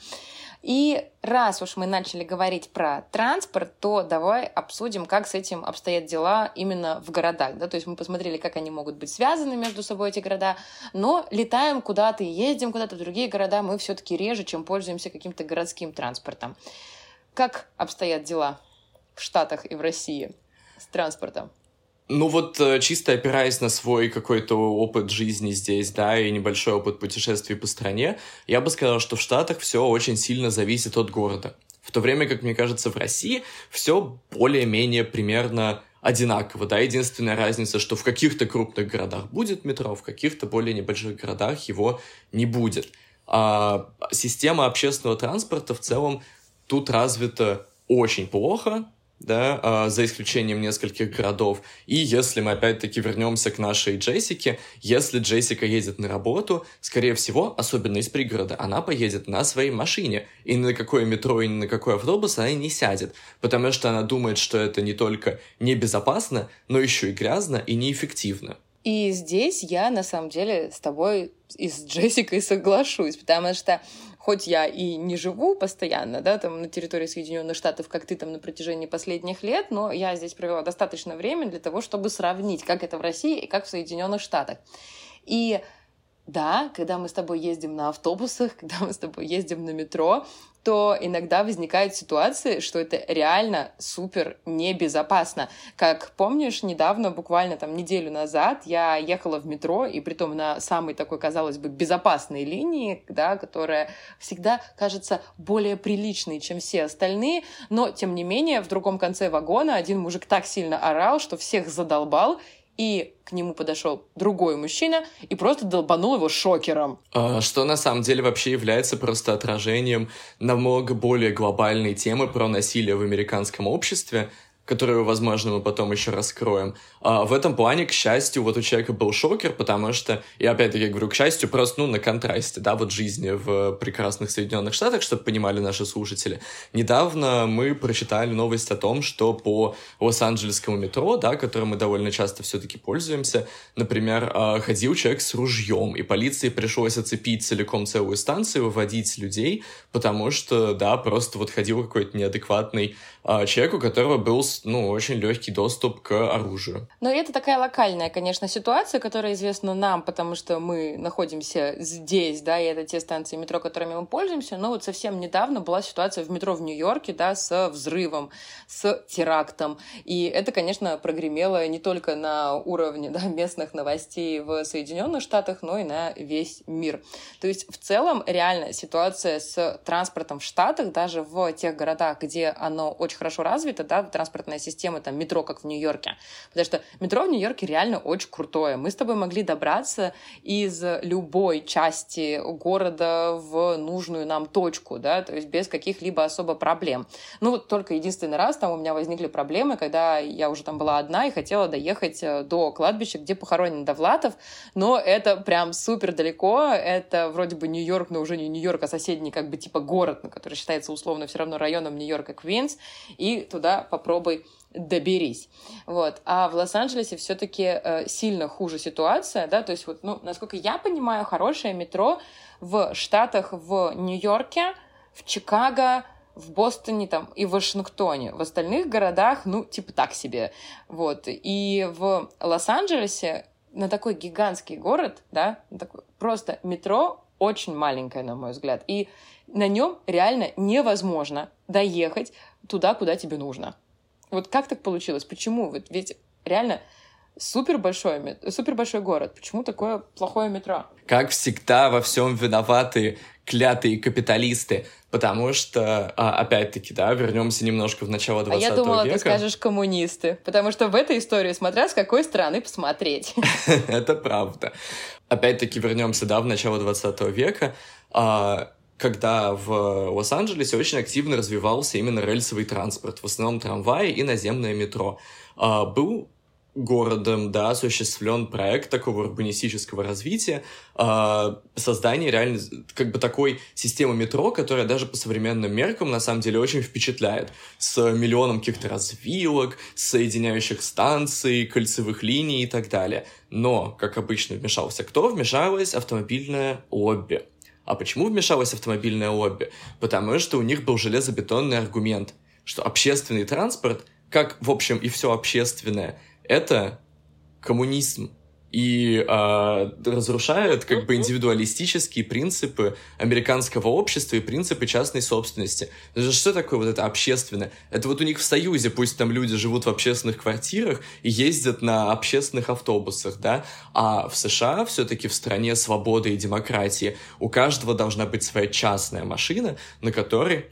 И раз уж мы начали говорить про транспорт, то давай обсудим, как с этим обстоят дела именно в городах, да, то есть мы посмотрели, как они могут быть связаны между собой, эти города, но летаем куда-то и ездим куда-то в другие города мы все-таки реже, чем пользуемся каким-то городским транспортом. Как обстоят дела в Штатах и в России с транспортом? Ну вот чисто опираясь на свой какой-то опыт жизни здесь, да, и небольшой опыт путешествий по стране, я бы сказал, что в Штатах все очень сильно зависит от города. В то время, как мне кажется, в России все более-менее примерно одинаково, да, единственная разница, что в каких-то крупных городах будет метро, в каких-то более небольших городах его не будет. А система общественного транспорта в целом тут развито очень плохо, да, э, за исключением нескольких городов. И если мы опять-таки вернемся к нашей Джессике, если Джессика едет на работу, скорее всего, особенно из пригорода, она поедет на своей машине. И ни на какое метро, и ни на какой автобус она не сядет, потому что она думает, что это не только небезопасно, но еще и грязно и неэффективно. И здесь я, на самом деле, с тобой и с Джессикой соглашусь, потому что хоть я и не живу постоянно, да, там на территории Соединенных Штатов, как ты там на протяжении последних лет, но я здесь провела достаточно времени для того, чтобы сравнить, как это в России и как в Соединенных Штатах. И да, когда мы с тобой ездим на автобусах, когда мы с тобой ездим на метро, то иногда возникают ситуации, что это реально супер небезопасно. Как помнишь, недавно, буквально там неделю назад, я ехала в метро, и притом на самой такой, казалось бы, безопасной линии, да, которая всегда кажется более приличной, чем все остальные, но, тем не менее, в другом конце вагона один мужик так сильно орал, что всех задолбал, и к нему подошел другой мужчина и просто долбанул его шокером. Что на самом деле вообще является просто отражением намного более глобальной темы про насилие в американском обществе, которую, возможно, мы потом еще раскроем. А в этом плане, к счастью, вот у человека был шокер, потому что, и опять-таки я говорю, к счастью, просто, ну, на контрасте, да, вот жизни в прекрасных Соединенных Штатах, чтобы понимали наши слушатели. Недавно мы прочитали новость о том, что по Лос-Анджелесскому метро, да, которым мы довольно часто все-таки пользуемся, например, ходил человек с ружьем, и полиции пришлось оцепить целиком целую станцию, выводить людей, потому что, да, просто вот ходил какой-то неадекватный человеку, у которого был, ну, очень легкий доступ к оружию. Но это такая локальная, конечно, ситуация, которая известна нам, потому что мы находимся здесь, да, и это те станции метро, которыми мы пользуемся. Но вот совсем недавно была ситуация в метро в Нью-Йорке, да, с взрывом, с терактом. И это, конечно, прогремело не только на уровне, да, местных новостей в Соединенных Штатах, но и на весь мир. То есть в целом реально ситуация с транспортом в Штатах, даже в тех городах, где оно очень хорошо развита, да, транспортная система, там, метро, как в Нью-Йорке. Потому что метро в Нью-Йорке реально очень крутое. Мы с тобой могли добраться из любой части города в нужную нам точку, да, то есть без каких-либо особо проблем. Ну, вот только единственный раз там у меня возникли проблемы, когда я уже там была одна и хотела доехать до кладбища, где похоронен Довлатов, но это прям супер далеко, это вроде бы Нью-Йорк, но уже не Нью-Йорк, а соседний как бы типа город, который считается условно все равно районом Нью-Йорка, Квинс, и туда попробуй доберись. Вот. А в Лос-Анджелесе все-таки э, сильно хуже ситуация, да, то есть вот, ну, насколько я понимаю, хорошее метро в Штатах, в Нью-Йорке, в Чикаго, в Бостоне там и в Вашингтоне. В остальных городах, ну, типа так себе. Вот. И в Лос-Анджелесе на такой гигантский город, да, такой, просто метро очень маленькое, на мой взгляд, и на нем реально невозможно доехать туда, куда тебе нужно. Вот как так получилось? Почему? Вот ведь реально супер большой, супер большой город. Почему такое плохое метро? Как всегда, во всем виноваты клятые капиталисты, потому что, опять-таки, да, вернемся немножко в начало двадцатого века. А я думала, века. Ты скажешь коммунисты, потому что в этой истории, смотря с какой стороны посмотреть. Это правда. Опять-таки, вернемся, да, в начало двадцатого века, когда в Лос-Анджелесе очень активно развивался именно рельсовый транспорт, в основном трамваи и наземное метро. Был городом, да, осуществлен проект такого урбанистического развития, э, создание реально как бы такой системы метро, которая даже по современным меркам на самом деле очень впечатляет. С миллионом каких-то развилок, соединяющих станций, кольцевых линий и так далее. Но, как обычно, вмешался кто? Вмешалось автомобильное лобби. А почему вмешалось автомобильное лобби? Потому что у них был железобетонный аргумент, что общественный транспорт, как, в общем, и все общественное, это коммунизм и э, разрушает как бы индивидуалистические принципы американского общества и принципы частной собственности. Что такое вот это общественное? Это вот у них в Союзе, пусть там люди живут в общественных квартирах и ездят на общественных автобусах, да, а в США все-таки в стране свободы и демократии у каждого должна быть своя частная машина, на которой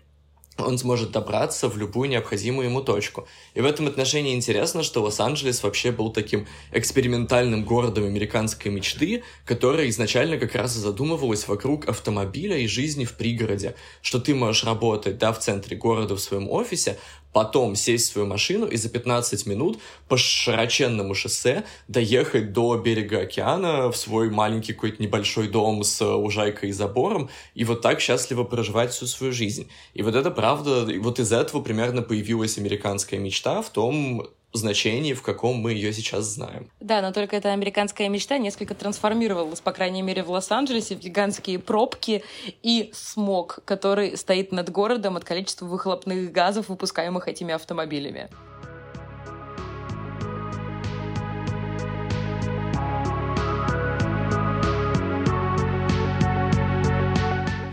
он сможет добраться в любую необходимую ему точку. И в этом отношении интересно, что Лос-Анджелес вообще был таким экспериментальным городом американской мечты, которая изначально как раз и задумывалась вокруг автомобиля и жизни в пригороде. Что ты можешь работать, да, в центре города в своем офисе, потом сесть в свою машину и за пятнадцать минут по широченному шоссе доехать до берега океана в свой маленький какой-то небольшой дом с лужайкой и забором, и вот так счастливо проживать всю свою жизнь. И вот это правда, вот из этого примерно появилась американская мечта в том значении, в каком мы ее сейчас знаем. Да, но только эта американская мечта несколько трансформировалась, по крайней мере, в Лос-Анджелесе, в гигантские пробки и смог, который стоит над городом от количества выхлопных газов, выпускаемых этими автомобилями.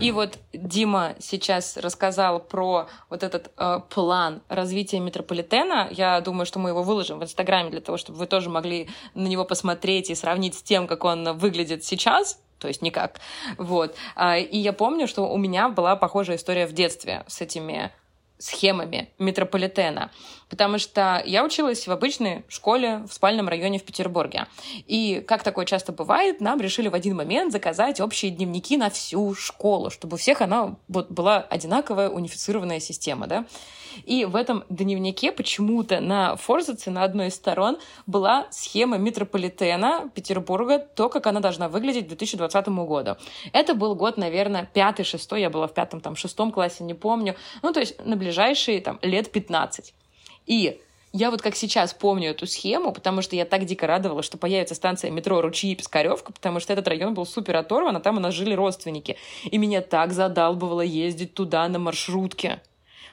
И вот Дима сейчас рассказал про вот этот э, план развития метрополитена. Я думаю, что мы его выложим в Инстаграме для того, чтобы вы тоже могли на него посмотреть и сравнить с тем, как он выглядит сейчас. То есть никак. Вот. И я помню, что у меня была похожая история в детстве с этими схемами метрополитена, потому что я училась в обычной школе в спальном районе в Петербурге. И, как такое часто бывает, нам решили в один момент заказать общие дневники на всю школу, чтобы у всех она вот была одинаковая унифицированная система, да. И в этом дневнике почему-то на форзаце на одной из сторон была схема метрополитена Петербурга, то, как она должна выглядеть к две тысячи двадцатому году. Это был год, наверное, пятый-шестой, я была в пятом, там, шестом классе, не помню. Ну, то есть на ближайшие, там, лет пятнадцать. И я вот как сейчас помню эту схему, потому что я так дико радовалась, что появится станция метро Ручьи и Пискаревка, потому что этот район был супер оторван, а там у нас жили родственники. И меня так задалбывало ездить туда на маршрутке.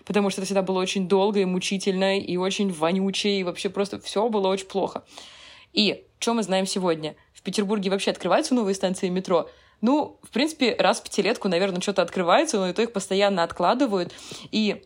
потому что это всегда было очень долго и мучительно, и очень вонюче, и вообще просто все было очень плохо. И что мы знаем сегодня? В Петербурге вообще открываются новые станции метро? Ну, в принципе, раз в пятилетку, наверное, что-то открывается, но и то их постоянно откладывают. И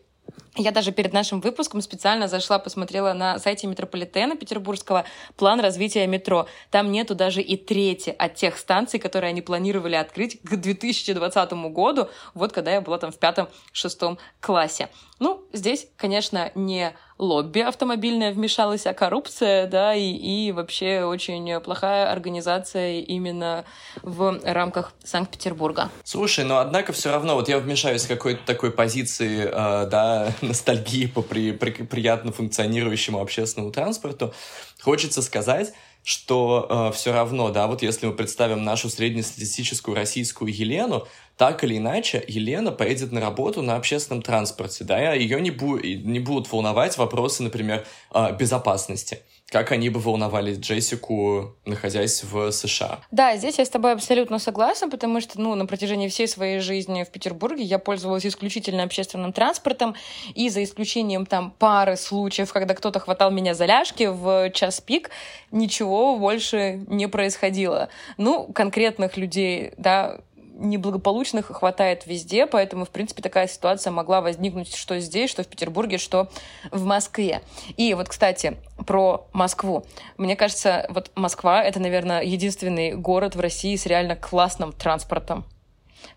я даже перед нашим выпуском специально зашла, посмотрела на сайте метрополитена петербургского план развития метро. Там нету даже и трети от тех станций, которые они планировали открыть к две тысячи двадцатому году, вот когда я была там в пятом-шестом классе. Ну, здесь, конечно, не лобби автомобильное вмешалось, а коррупция, да, и, и вообще очень плохая организация именно в рамках Санкт-Петербурга. Слушай, но однако все равно, вот я вмешаюсь в какой-то такой позиции, э, да, ностальгии по при, при, приятно функционирующему общественному транспорту, хочется сказать, что э, все равно, да, вот если мы представим нашу среднестатистическую российскую Елену, так или иначе, Елена поедет на работу на общественном транспорте, да, и ее не, бу- не будут волновать вопросы, например, э, безопасности, как они бы волновали Джессику, находясь в США. Да, здесь я с тобой абсолютно согласна, потому что, ну, на протяжении всей своей жизни в Петербурге я пользовалась исключительно общественным транспортом, и за исключением там пары случаев, когда кто-то хватал меня за ляжки в час пик, ничего больше не происходило. Ну, конкретных людей, да, неблагополучных хватает везде, поэтому, в принципе, такая ситуация могла возникнуть что здесь, что в Петербурге, что в Москве. И вот, кстати, про Москву. Мне кажется, вот Москва — это, наверное, единственный город в России с реально классным транспортом.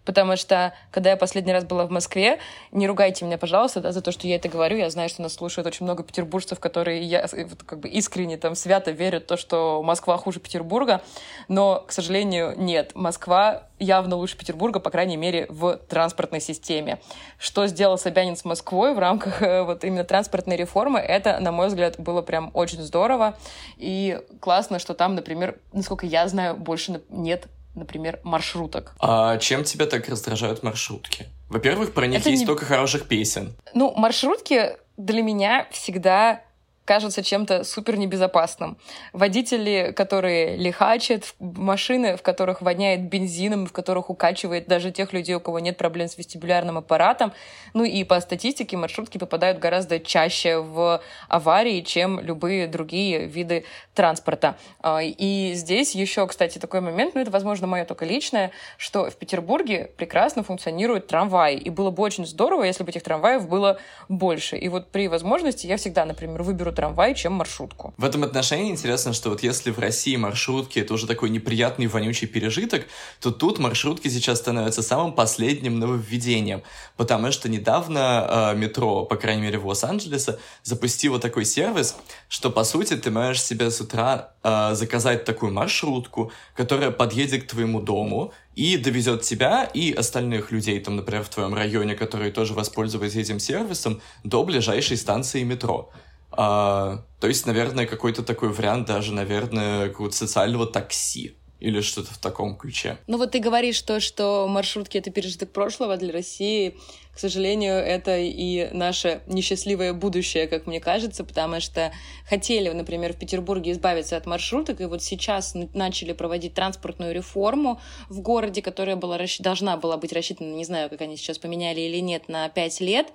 Потому что, когда я последний раз была в Москве, не ругайте меня, пожалуйста, да, за то, что я это говорю. Я знаю, что нас слушают очень много петербуржцев, которые я, вот, как бы искренне, там, свято верят в то, что Москва хуже Петербурга. Но, к сожалению, нет. Москва явно лучше Петербурга, по крайней мере, в транспортной системе. Что сделал Собянин с Москвой в рамках вот именно транспортной реформы, это, на мой взгляд, было прям очень здорово. И классно, что там, например, насколько я знаю, больше нет, например, маршруток. А чем тебя так раздражают маршрутки? Во-первых, про них это есть не... только хороших песен. Ну, маршрутки для меня всегда кажутся чем-то супер небезопасным. Водители, которые лихачат, машины, в которых воняет бензином, в которых укачивает даже тех людей, у кого нет проблем с вестибулярным аппаратом. Ну и по статистике маршрутки попадают гораздо чаще в аварии, чем любые другие виды транспорта. И здесь еще, кстати, такой момент, ну это, возможно, мое только личное, что в Петербурге прекрасно функционируют трамваи. И было бы очень здорово, если бы этих трамваев было больше. И вот при возможности я всегда, например, выберу трамвай, чем маршрутку. В этом отношении интересно, что вот если в России маршрутки — это уже такой неприятный вонючий пережиток, то тут маршрутки сейчас становятся самым последним нововведением, потому что недавно э, метро, по крайней мере в Лос-Анджелесе, запустило такой сервис, что по сути ты можешь себе с утра э, заказать такую маршрутку, которая подъедет к твоему дому и довезет тебя и остальных людей, там, например, в твоем районе, которые тоже воспользовались этим сервисом, до ближайшей станции метро. Uh, то есть, наверное, какой-то такой вариант даже, наверное, какого-то социального такси или что-то в таком ключе. Ну вот ты говоришь то, что маршрутки — это пережиток прошлого для России. К сожалению, это и наше несчастливое будущее, как мне кажется, потому что хотели, например, в Петербурге избавиться от маршруток, и вот сейчас начали проводить транспортную реформу в городе, которая была, должна была быть рассчитана, не знаю, как они сейчас поменяли или нет, на пять лет.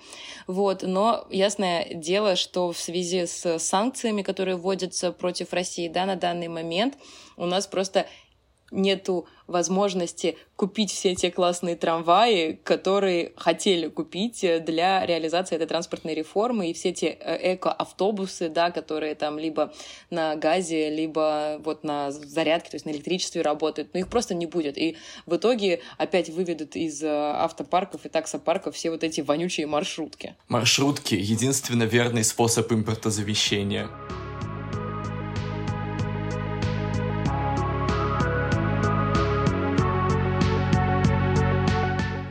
Вот. Но ясное дело, что в связи с санкциями, которые вводятся против России, да, на данный момент, у нас просто нету возможности купить все те классные трамваи, которые хотели купить для реализации этой транспортной реформы, и все те эко-автобусы, да, которые там либо на газе, либо вот на зарядке, то есть на электричестве работают, но их просто не будет. И в итоге опять выведут из автопарков и таксопарков все вот эти вонючие маршрутки. Маршрутки — единственно верный способ импортозамещения.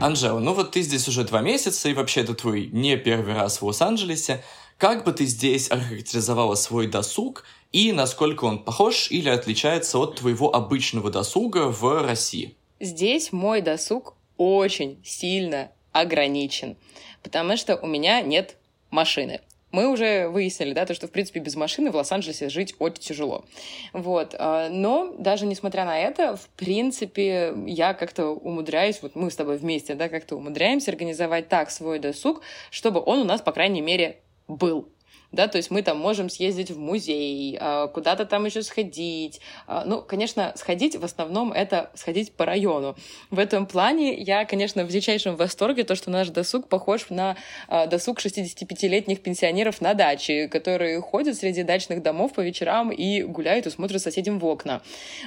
Анжела, ну вот ты здесь уже два месяца, и вообще это твой не первый раз в Лос-Анджелесе. Как бы ты здесь охарактеризовала свой досуг, и насколько он похож или отличается от твоего обычного досуга в России? Здесь мой досуг очень сильно ограничен, потому что у меня нет машины. мы уже выяснили, да, то, что, в принципе, без машины в Лос-Анджелесе жить очень тяжело. Вот. Но даже несмотря на это, в принципе, я как-то умудряюсь, вот мы с тобой вместе, да, как-то умудряемся организовать так свой досуг, чтобы он у нас, по крайней мере, был. Да, то есть мы там можем съездить в музей, куда-то там еще сходить. Ну, конечно, сходить в основном это сходить по району. В этом плане я, конечно, в дичайшем восторге, то, что наш досуг похож на досуг шестидесятипятилетних пенсионеров на даче, которые ходят среди дачных домов по вечерам и гуляют и смотрят соседям в окна.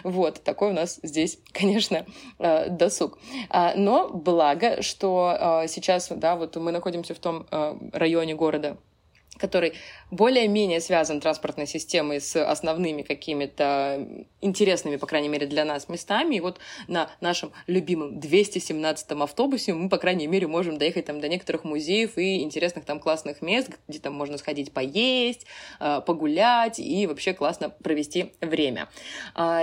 Вот, такой у нас здесь, конечно, досуг. Но благо, что сейчас, да, вот мы находимся в том районе города, который более-менее связан транспортной системой с основными какими-то интересными, по крайней мере, для нас местами. И вот на нашем любимом двести семнадцатом автобусе мы, по крайней мере, можем доехать там до некоторых музеев и интересных там классных мест, где там можно сходить поесть, погулять и вообще классно провести время.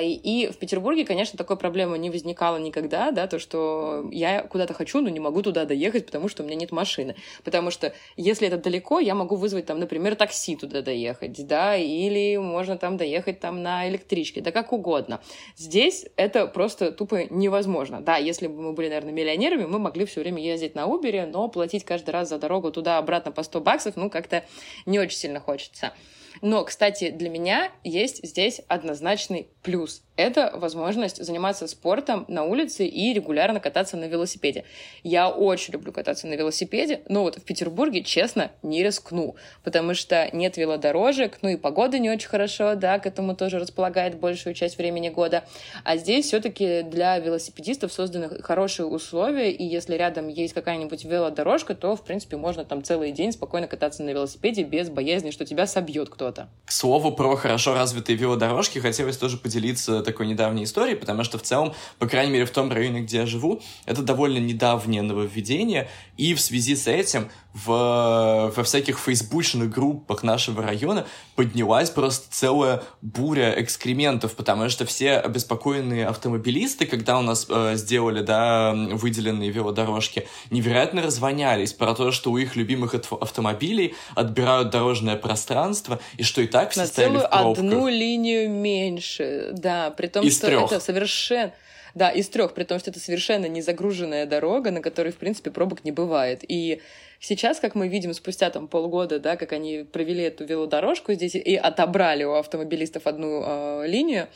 И в Петербурге, конечно, такой проблемы не возникало никогда, да, то, что я куда-то хочу, но не могу туда доехать, потому что у меня нет машины. Потому что если это далеко, я могу вызвать там, например, такси туда доехать, да, или можно там доехать там на электричке, да как угодно. Здесь это просто тупо невозможно. Да, если бы мы были, наверное, миллионерами, мы могли все время ездить на Uber, но платить каждый раз за дорогу туда-обратно по сто баксов, ну, как-то не очень сильно хочется. Но, кстати, для меня есть здесь однозначный плюс. Это возможность заниматься спортом на улице и регулярно кататься на велосипеде. Я очень люблю кататься на велосипеде, но вот в Петербурге, честно, не рискну, потому что нет велодорожек, ну и погода не очень хорошо, да, к этому тоже располагает большую часть времени года. А здесь все-таки для велосипедистов созданы хорошие условия, и если рядом есть какая-нибудь велодорожка, то, в принципе, можно там целый день спокойно кататься на велосипеде без боязни, что тебя собьет кто-то. К слову, про хорошо развитые велодорожки хотелось тоже поделиться такой недавней истории, потому что в целом, по крайней мере, в том районе, где я живу, это довольно недавнее нововведение, и в связи с этим в, во всяких фейсбучных группах нашего района поднялась просто целая буря экскрементов, потому что все обеспокоенные автомобилисты, когда у нас э, сделали, да, выделенные велодорожки, невероятно развонялись про то, что у их любимых автомобилей отбирают дорожное пространство, и что и так все на стояли в пробках. На целую одну линию меньше, да, при том, из что трех. Это совершенно... Да, из трех, при том, что это совершенно незагруженная дорога, на которой, в принципе, пробок не бывает. И сейчас, как мы видим, спустя там полгода, да, как они провели эту велодорожку здесь и отобрали у автомобилистов одну э, линию,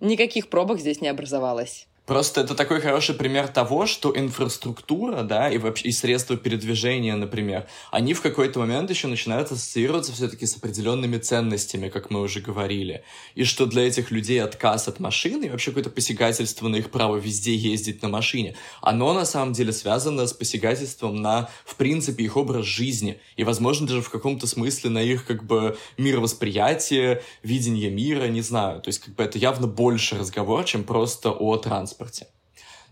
никаких пробок здесь не образовалось. Просто это такой хороший пример того, что инфраструктура, да, и вообще и средства передвижения, например, они в какой-то момент еще начинают ассоциироваться все-таки с определенными ценностями, как мы уже говорили. И что для этих людей отказ от машины и вообще какое-то посягательство на их право везде ездить на машине, оно на самом деле связано с посягательством на, в принципе, их образ жизни. И, возможно, даже в каком-то смысле на их, как бы, мировосприятие, видение мира, не знаю. То есть, как бы, это явно больше разговор, чем просто о транспорте.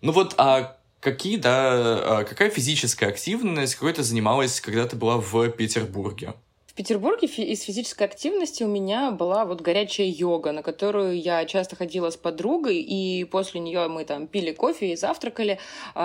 Ну вот, а какие, да, какая физическая активность, какой ты занималась, когда ты была в Петербурге? В Петербурге из физической активности у меня была вот горячая йога, на которую я часто ходила с подругой, и после нее мы там пили кофе и завтракали.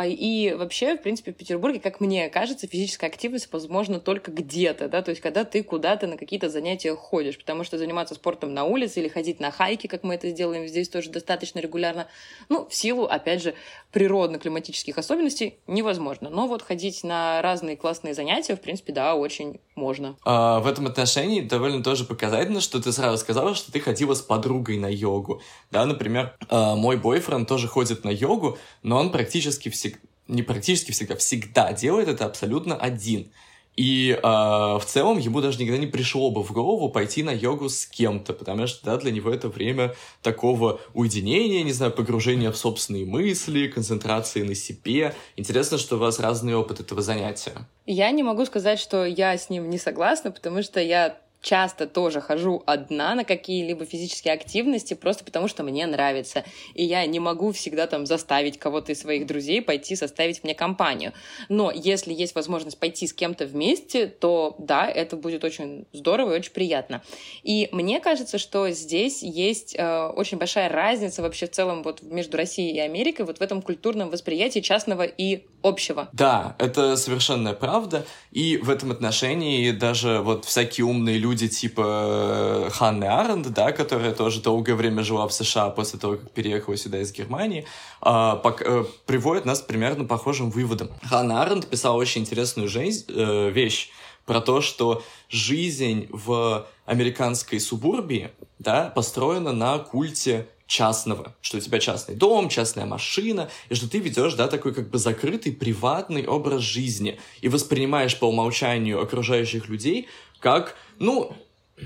И вообще, в принципе, в Петербурге, как мне кажется, физическая активность возможна только где-то, да, то есть когда ты куда-то на какие-то занятия ходишь, потому что заниматься спортом на улице или ходить на хайки, как мы это делаем здесь тоже достаточно регулярно, ну, в силу, опять же, природно-климатических особенностей невозможно. Но вот ходить на разные классные занятия, в принципе, да, очень можно. В этом отношении довольно тоже показательно, что ты сразу сказала, что ты ходила с подругой на йогу. Да, например, э, мой бойфренд тоже ходит на йогу, но он практически всегда, не практически всегда, всегда делает это абсолютно один. И э, в целом ему даже никогда не пришло бы в голову пойти на йогу с кем-то, потому что, да, для него это время такого уединения, не знаю, погружения в собственные мысли, концентрации на себе. Интересно, что у вас разный опыт этого занятия. Я не могу сказать, что я с ним не согласна, потому что я часто тоже хожу одна на какие-либо физические активности, просто потому что мне нравится. И я не могу всегда там заставить кого-то из своих друзей пойти составить мне компанию. Но если есть возможность пойти с кем-то вместе, то да, это будет очень здорово и очень приятно. И мне кажется, что здесь есть э, очень большая разница вообще в целом вот между Россией и Америкой вот в этом культурном восприятии частного и общего. Да, это совершенно правда. И в этом отношении даже вот всякие умные люди, люди типа Ханны Арендт, да, которая тоже долгое время жила в США после того, как переехала сюда из Германии, э, пок, э, приводит нас к примерно похожим выводам. Ханна Арендт писала очень интересную жизнь, э, вещь про то, что жизнь в американской субурбии, да, построена на культе частного, что у тебя частный дом, частная машина, и что ты ведешь, да, такой как бы закрытый, приватный образ жизни и воспринимаешь по умолчанию окружающих людей как, ну,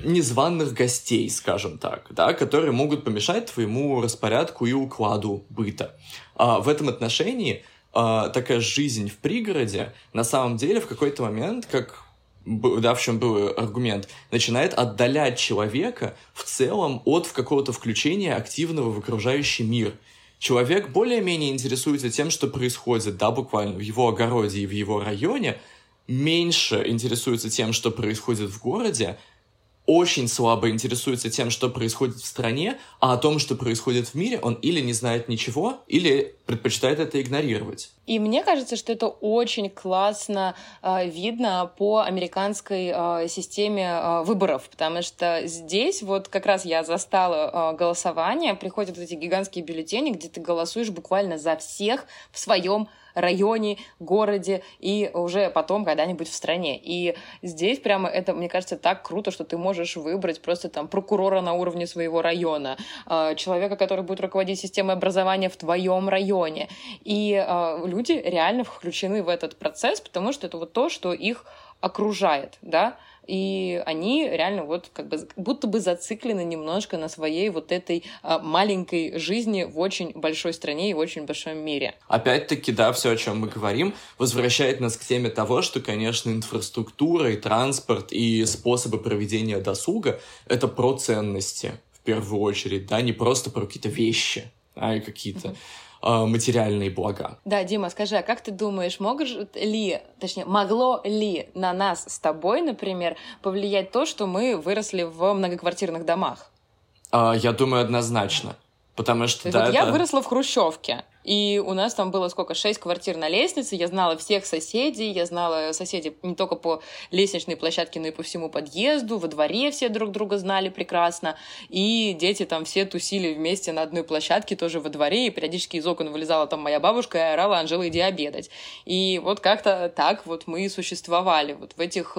незваных гостей, скажем так, да, которые могут помешать твоему распорядку и укладу быта. А в этом отношении а, такая жизнь в пригороде на самом деле в какой-то момент, как, да, в чем был аргумент, начинает отдалять человека в целом от какого-то включения активного в окружающий мир. Человек более-менее интересуется тем, что происходит, да, буквально в его огороде и в его районе, меньше интересуется тем, что происходит в городе, очень слабо интересуется тем, что происходит в стране, а о том, что происходит в мире, он или не знает ничего, или предпочитает это игнорировать. И мне кажется, что это очень классно э, видно по американской э, системе э, выборов, потому что здесь вот как раз я застала э, голосование, приходят вот эти гигантские бюллетени, где ты голосуешь буквально за всех в своем районе, городе и уже потом когда-нибудь в стране. И здесь прямо это, мне кажется, так круто, что ты можешь выбрать просто там прокурора на уровне своего района, человека, который будет руководить системой образования в твоем районе. И люди реально включены в этот процесс, потому что это вот то, что их окружает, да, и они реально вот как бы будто бы зациклены немножко на своей вот этой маленькой жизни в очень большой стране и в очень большом мире. Опять-таки, да, все, о чем мы говорим, возвращает нас к теме того, что, конечно, инфраструктура и транспорт и способы проведения досуга — это про ценности в первую очередь, да, не просто про какие-то вещи, а и какие-то... Mm-hmm. материальные блага. Да, Дима, скажи, а как ты думаешь, может ли, точнее, могло ли на нас с тобой, например, повлиять то, что мы выросли в многоквартирных домах? А, я думаю, однозначно. Потому что, да, вот это... Я выросла в хрущевке, и у нас там было сколько, шесть квартир на лестнице, я знала всех соседей, я знала соседей не только по лестничной площадке, но и по всему подъезду, во дворе все друг друга знали прекрасно, и дети там все тусили вместе на одной площадке, тоже во дворе, и периодически из окон вылезала там моя бабушка и орала: «Анжела, иди обедать». И вот как-то так вот мы и существовали вот в этих...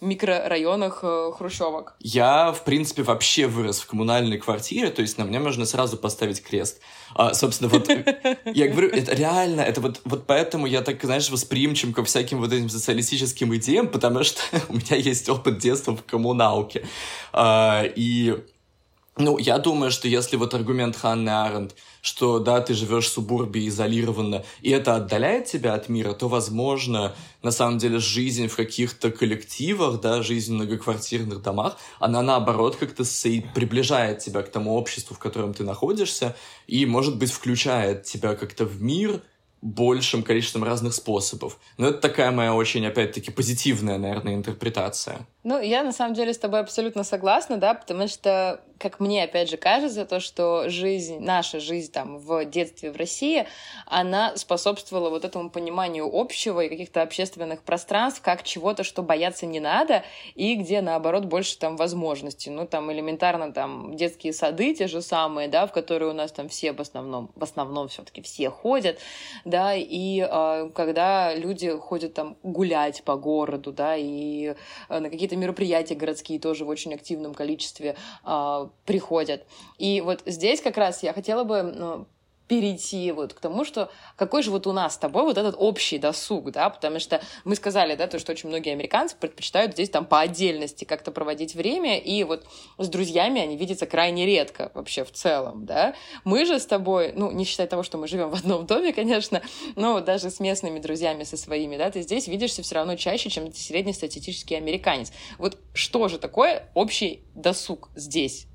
микрорайонах э, хрущевок. Я, в принципе, вообще вырос в коммунальной квартире, то есть на меня можно сразу поставить крест. А, собственно, вот я говорю, это реально, это вот, вот поэтому я так, знаешь, восприимчив ко всяким вот этим социалистическим идеям, потому что у меня есть опыт детства в коммуналке. А, и, ну, я думаю, что если вот аргумент Ханны Арендт, что, да, ты живешь в субурбии изолированно, и это отдаляет тебя от мира, то, возможно, на самом деле жизнь в каких-то коллективах, да, жизнь в многоквартирных домах, она, наоборот, как-то приближает тебя к тому обществу, в котором ты находишься, и, может быть, включает тебя как-то в мир большим количеством разных способов. Но это такая моя очень, опять-таки, позитивная, наверное, интерпретация. Ну, я, на самом деле, с тобой абсолютно согласна, да, потому что, как мне, опять же, кажется, то, что жизнь, наша жизнь там в детстве в России, она способствовала вот этому пониманию общего и каких-то общественных пространств, как чего-то, что бояться не надо, и где, наоборот, больше там возможностей. Ну, там элементарно там детские сады те же самые, да, в которые у нас там все в основном, в основном все-таки все ходят, да, и э, когда люди ходят там гулять по городу, да, и э, на какие-то мероприятия городские тоже в очень активном количестве э, приходят. И вот здесь как раз я хотела бы ну, перейти вот к тому, что какой же вот у нас с тобой вот этот общий досуг, да, потому что мы сказали, да, то, что очень многие американцы предпочитают здесь там по отдельности как-то проводить время, и вот с друзьями они видятся крайне редко вообще в целом, да. Мы же с тобой, ну, не считая того, что мы живем в одном доме, конечно, но даже с местными друзьями со своими, да, ты здесь видишься все равно чаще, чем ты среднестатистический американец. Вот что же такое общий досуг здесь?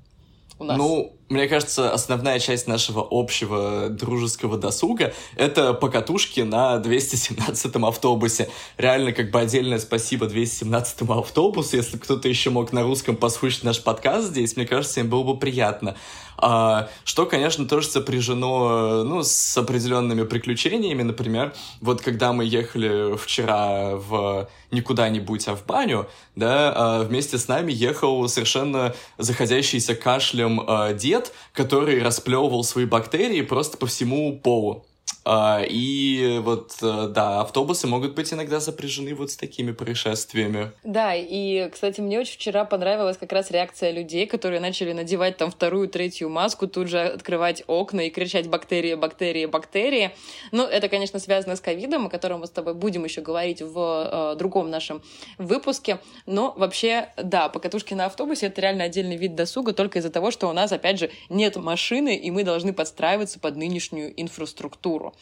Ну, мне кажется, основная часть нашего общего дружеского досуга — это покатушки на двести семнадцатом автобусе. Реально, как бы отдельное спасибо двести семнадцатому автобусу. Если кто-то еще мог на русском послушать наш подкаст здесь, мне кажется, им было бы приятно. А, что, конечно, тоже сопряжено, ну, с определенными приключениями. Например, вот когда мы ехали вчера в... не куда-нибудь, а в баню, да, вместе с нами ехал совершенно заходящийся кашлем дед, который расплевывал свои бактерии просто по всему полу. И вот, да, автобусы могут быть иногда запряжены вот с такими происшествиями. Да, и, кстати, мне очень вчера понравилась как раз реакция людей, которые начали надевать там вторую-третью маску, тут же открывать окна и кричать «бактерии, бактерии, бактерии». Ну, это, конечно, связано с ковидом, о котором мы с тобой будем еще говорить в э, другом нашем выпуске, но вообще, да, покатушки на автобусе — это реально отдельный вид досуга только из-за того, что у нас, опять же, нет машины, и мы должны подстраиваться под нынешнюю инфраструктуру.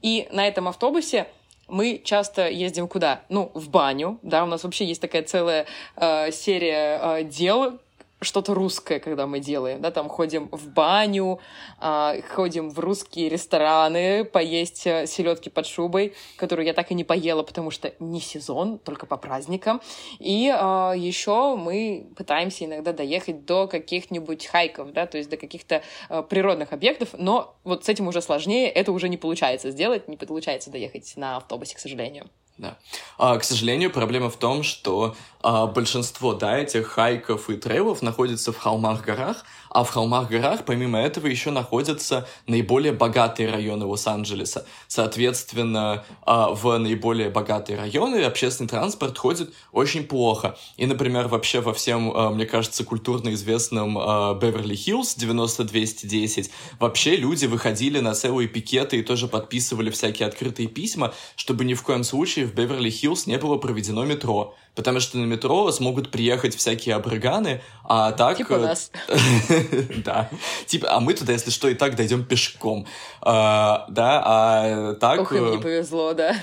И на этом автобусе мы часто ездим куда? Ну, в баню, да, у нас вообще есть такая целая э, серия э, дел, что-то русское, когда мы делаем, да, там ходим в баню, э, ходим в русские рестораны, поесть селедки под шубой, которую я так и не поела, потому что не сезон, только по праздникам, и э, еще мы пытаемся иногда доехать до каких-нибудь хайков, да, то есть до каких-то э, природных объектов, но вот с этим уже сложнее, это уже не получается сделать, не получается доехать на автобусе, к сожалению. Да. А, к сожалению, проблема в том, что а, большинство, да, этих хайков и трейлов находится в холмах-горах, а в холмах-горах, помимо этого, еще находятся наиболее богатые районы Лос-Анджелеса. Соответственно, а, в наиболее богатые районы общественный транспорт ходит очень плохо. И, например, вообще во всем, а, мне кажется, культурно известном а, Беверли-Хиллс девяносто двести десять вообще люди выходили на целые пикеты и тоже подписывали всякие открытые письма, чтобы ни в коем случае в Беверли-Хиллс не было проведено метро, потому что на метро смогут приехать всякие абрыганы, а так... Типа нас. Да. Типа, а мы туда, если что, и так дойдем пешком. Да, а так... Ох, им не повезло, да.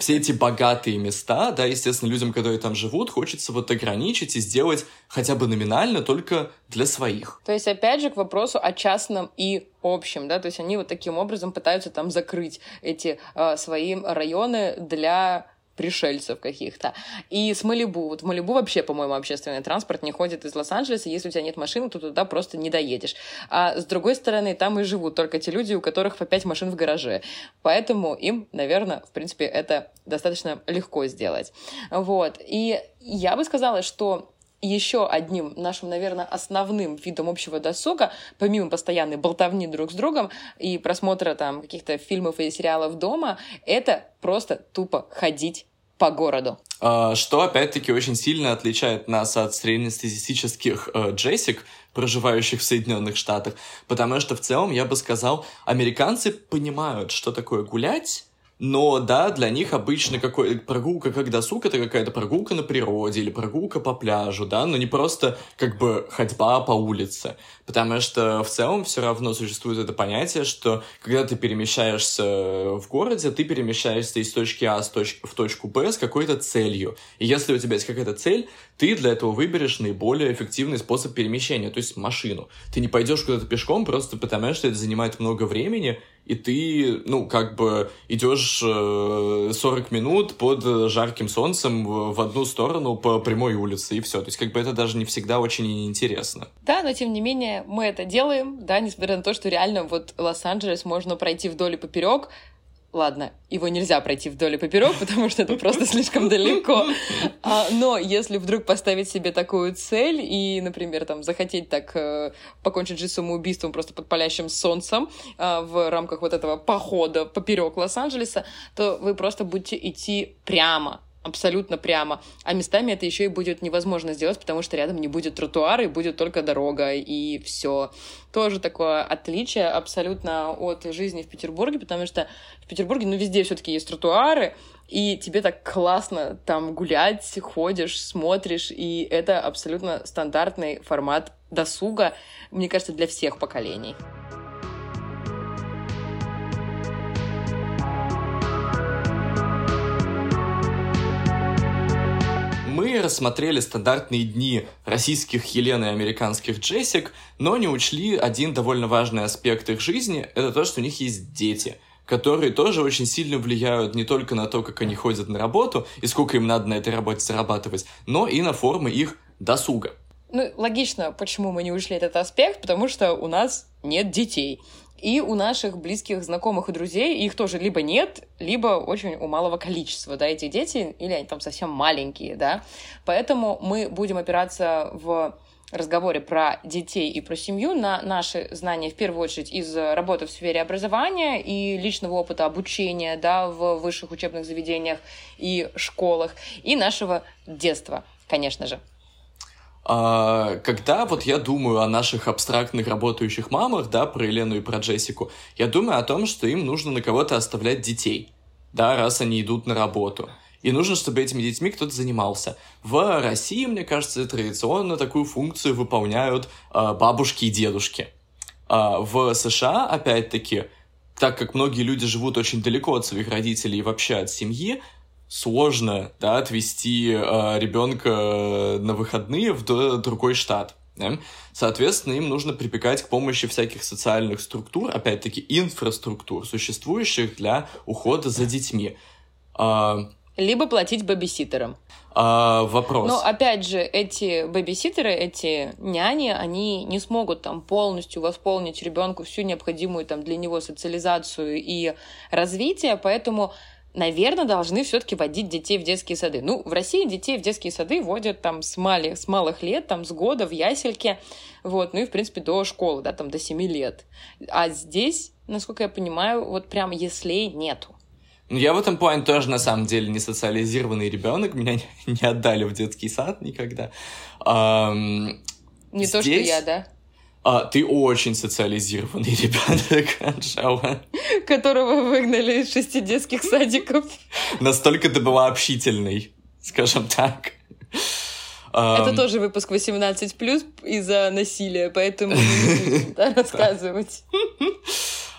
Все эти богатые места, да, естественно, людям, которые там живут, хочется вот ограничить и сделать хотя бы номинально только для своих. То есть, опять же, к вопросу о частном и общем, да, то есть они вот таким образом пытаются там закрыть эти э, свои районы для пришельцев каких-то. И с Малибу. Вот в Малибу вообще, по-моему, общественный транспорт не ходит из Лос-Анджелеса. Если у тебя нет машины, то туда просто не доедешь. А с другой стороны, там и живут только те люди, у которых по пять машин в гараже. Поэтому им, наверное, в принципе, это достаточно легко сделать. Вот. И я бы сказала, что еще одним нашим, наверное, основным видом общего досуга, помимо постоянной болтовни друг с другом и просмотра там каких-то фильмов и сериалов дома, это просто тупо ходить по городу. Что, опять-таки, очень сильно отличает нас от среднестатистических э, джессик, проживающих в Соединенных Штатах, потому что в целом, я бы сказал, американцы понимают, что такое гулять. Но, да, для них обычно какой- прогулка как досуг — это какая-то прогулка на природе или прогулка по пляжу, да, но не просто как бы ходьба по улице, потому что в целом все равно существует это понятие, что когда ты перемещаешься в городе, ты перемещаешься из точки А в точку Б с какой-то целью, и если у тебя есть какая-то цель, ты для этого выберешь наиболее эффективный способ перемещения, то есть машину. Ты не пойдешь куда-то пешком просто потому, что это занимает много времени, и ты, ну, как бы идешь сорок минут под жарким солнцем в одну сторону по прямой улице, и все. То есть, как бы это даже не всегда очень интересно. Да, но тем не менее мы это делаем, да, несмотря на то, что реально вот Лос-Анджелес можно пройти вдоль и поперек. Ладно, его нельзя пройти вдоль и поперек, потому что это просто слишком далеко. Но если вдруг поставить себе такую цель и, например, там, захотеть так покончить жизнь самоубийством просто под палящим солнцем в рамках вот этого похода поперек Лос-Анджелеса, то вы просто будете идти прямо. абсолютно прямо. А местами это еще и будет невозможно сделать, потому что рядом не будет тротуара и будет только дорога, и все. Тоже такое отличие абсолютно от жизни в Петербурге, потому что в Петербурге, ну, везде все-таки есть тротуары, и тебе так классно там гулять, ходишь, смотришь, и это абсолютно стандартный формат досуга, мне кажется, для всех поколений. Мы рассмотрели стандартные дни российских Елены и американских Джессик, но не учли один довольно важный аспект их жизни – это то, что у них есть дети, которые тоже очень сильно влияют не только на то, как они ходят на работу и сколько им надо на этой работе зарабатывать, но и на формы их досуга. Ну, логично, почему мы не ушли этот аспект, потому что у нас нет детей. И у наших близких, знакомых и друзей их тоже либо нет, либо очень у малого количества, да, эти дети, или они там совсем маленькие, да. Поэтому мы будем опираться в разговоре про детей и про семью на наши знания, в первую очередь, из работы в сфере образования и личного опыта обучения, да, в высших учебных заведениях и школах, и нашего детства, конечно же. Когда вот я думаю о наших абстрактных работающих мамах, да, про Елену и про Джессику, я думаю о том, что им нужно на кого-то оставлять детей, да, раз они идут на работу. И нужно, чтобы этими детьми кто-то занимался. В России, мне кажется, традиционно такую функцию выполняют бабушки и дедушки. В США, опять-таки, так как многие люди живут очень далеко от своих родителей и вообще от семьи, сложно, да, отвезти э, ребенка на выходные в д- другой штат. Да? Соответственно, им нужно прибегать к помощи всяких социальных структур, опять-таки инфраструктур, существующих для ухода за детьми. А... Либо платить бэбиситерам. А, вопрос. Но опять же, эти бэбиситеры, эти няни, они не смогут там полностью восполнить ребенку всю необходимую там для него социализацию и развитие, поэтому... Наверное, должны все-таки водить детей в детские сады. Ну, в России детей в детские сады водят там с малых, с малых лет, там, с года в ясельке, вот, ну и, в принципе, до школы, да, там, до семи лет. А здесь, насколько я понимаю, вот прям яслей нету. Ну, я в этом плане тоже, на самом деле, не социализированный ребенок, меня не отдали в детский сад никогда. Эм, не здесь... то, что я, да? А, ты очень социализированный ребенок, Анжела. Которого выгнали из шести детских садиков. Настолько ты была общительной, скажем так. Это um... тоже выпуск восемнадцать плюс из-за насилия, поэтому рассказывать.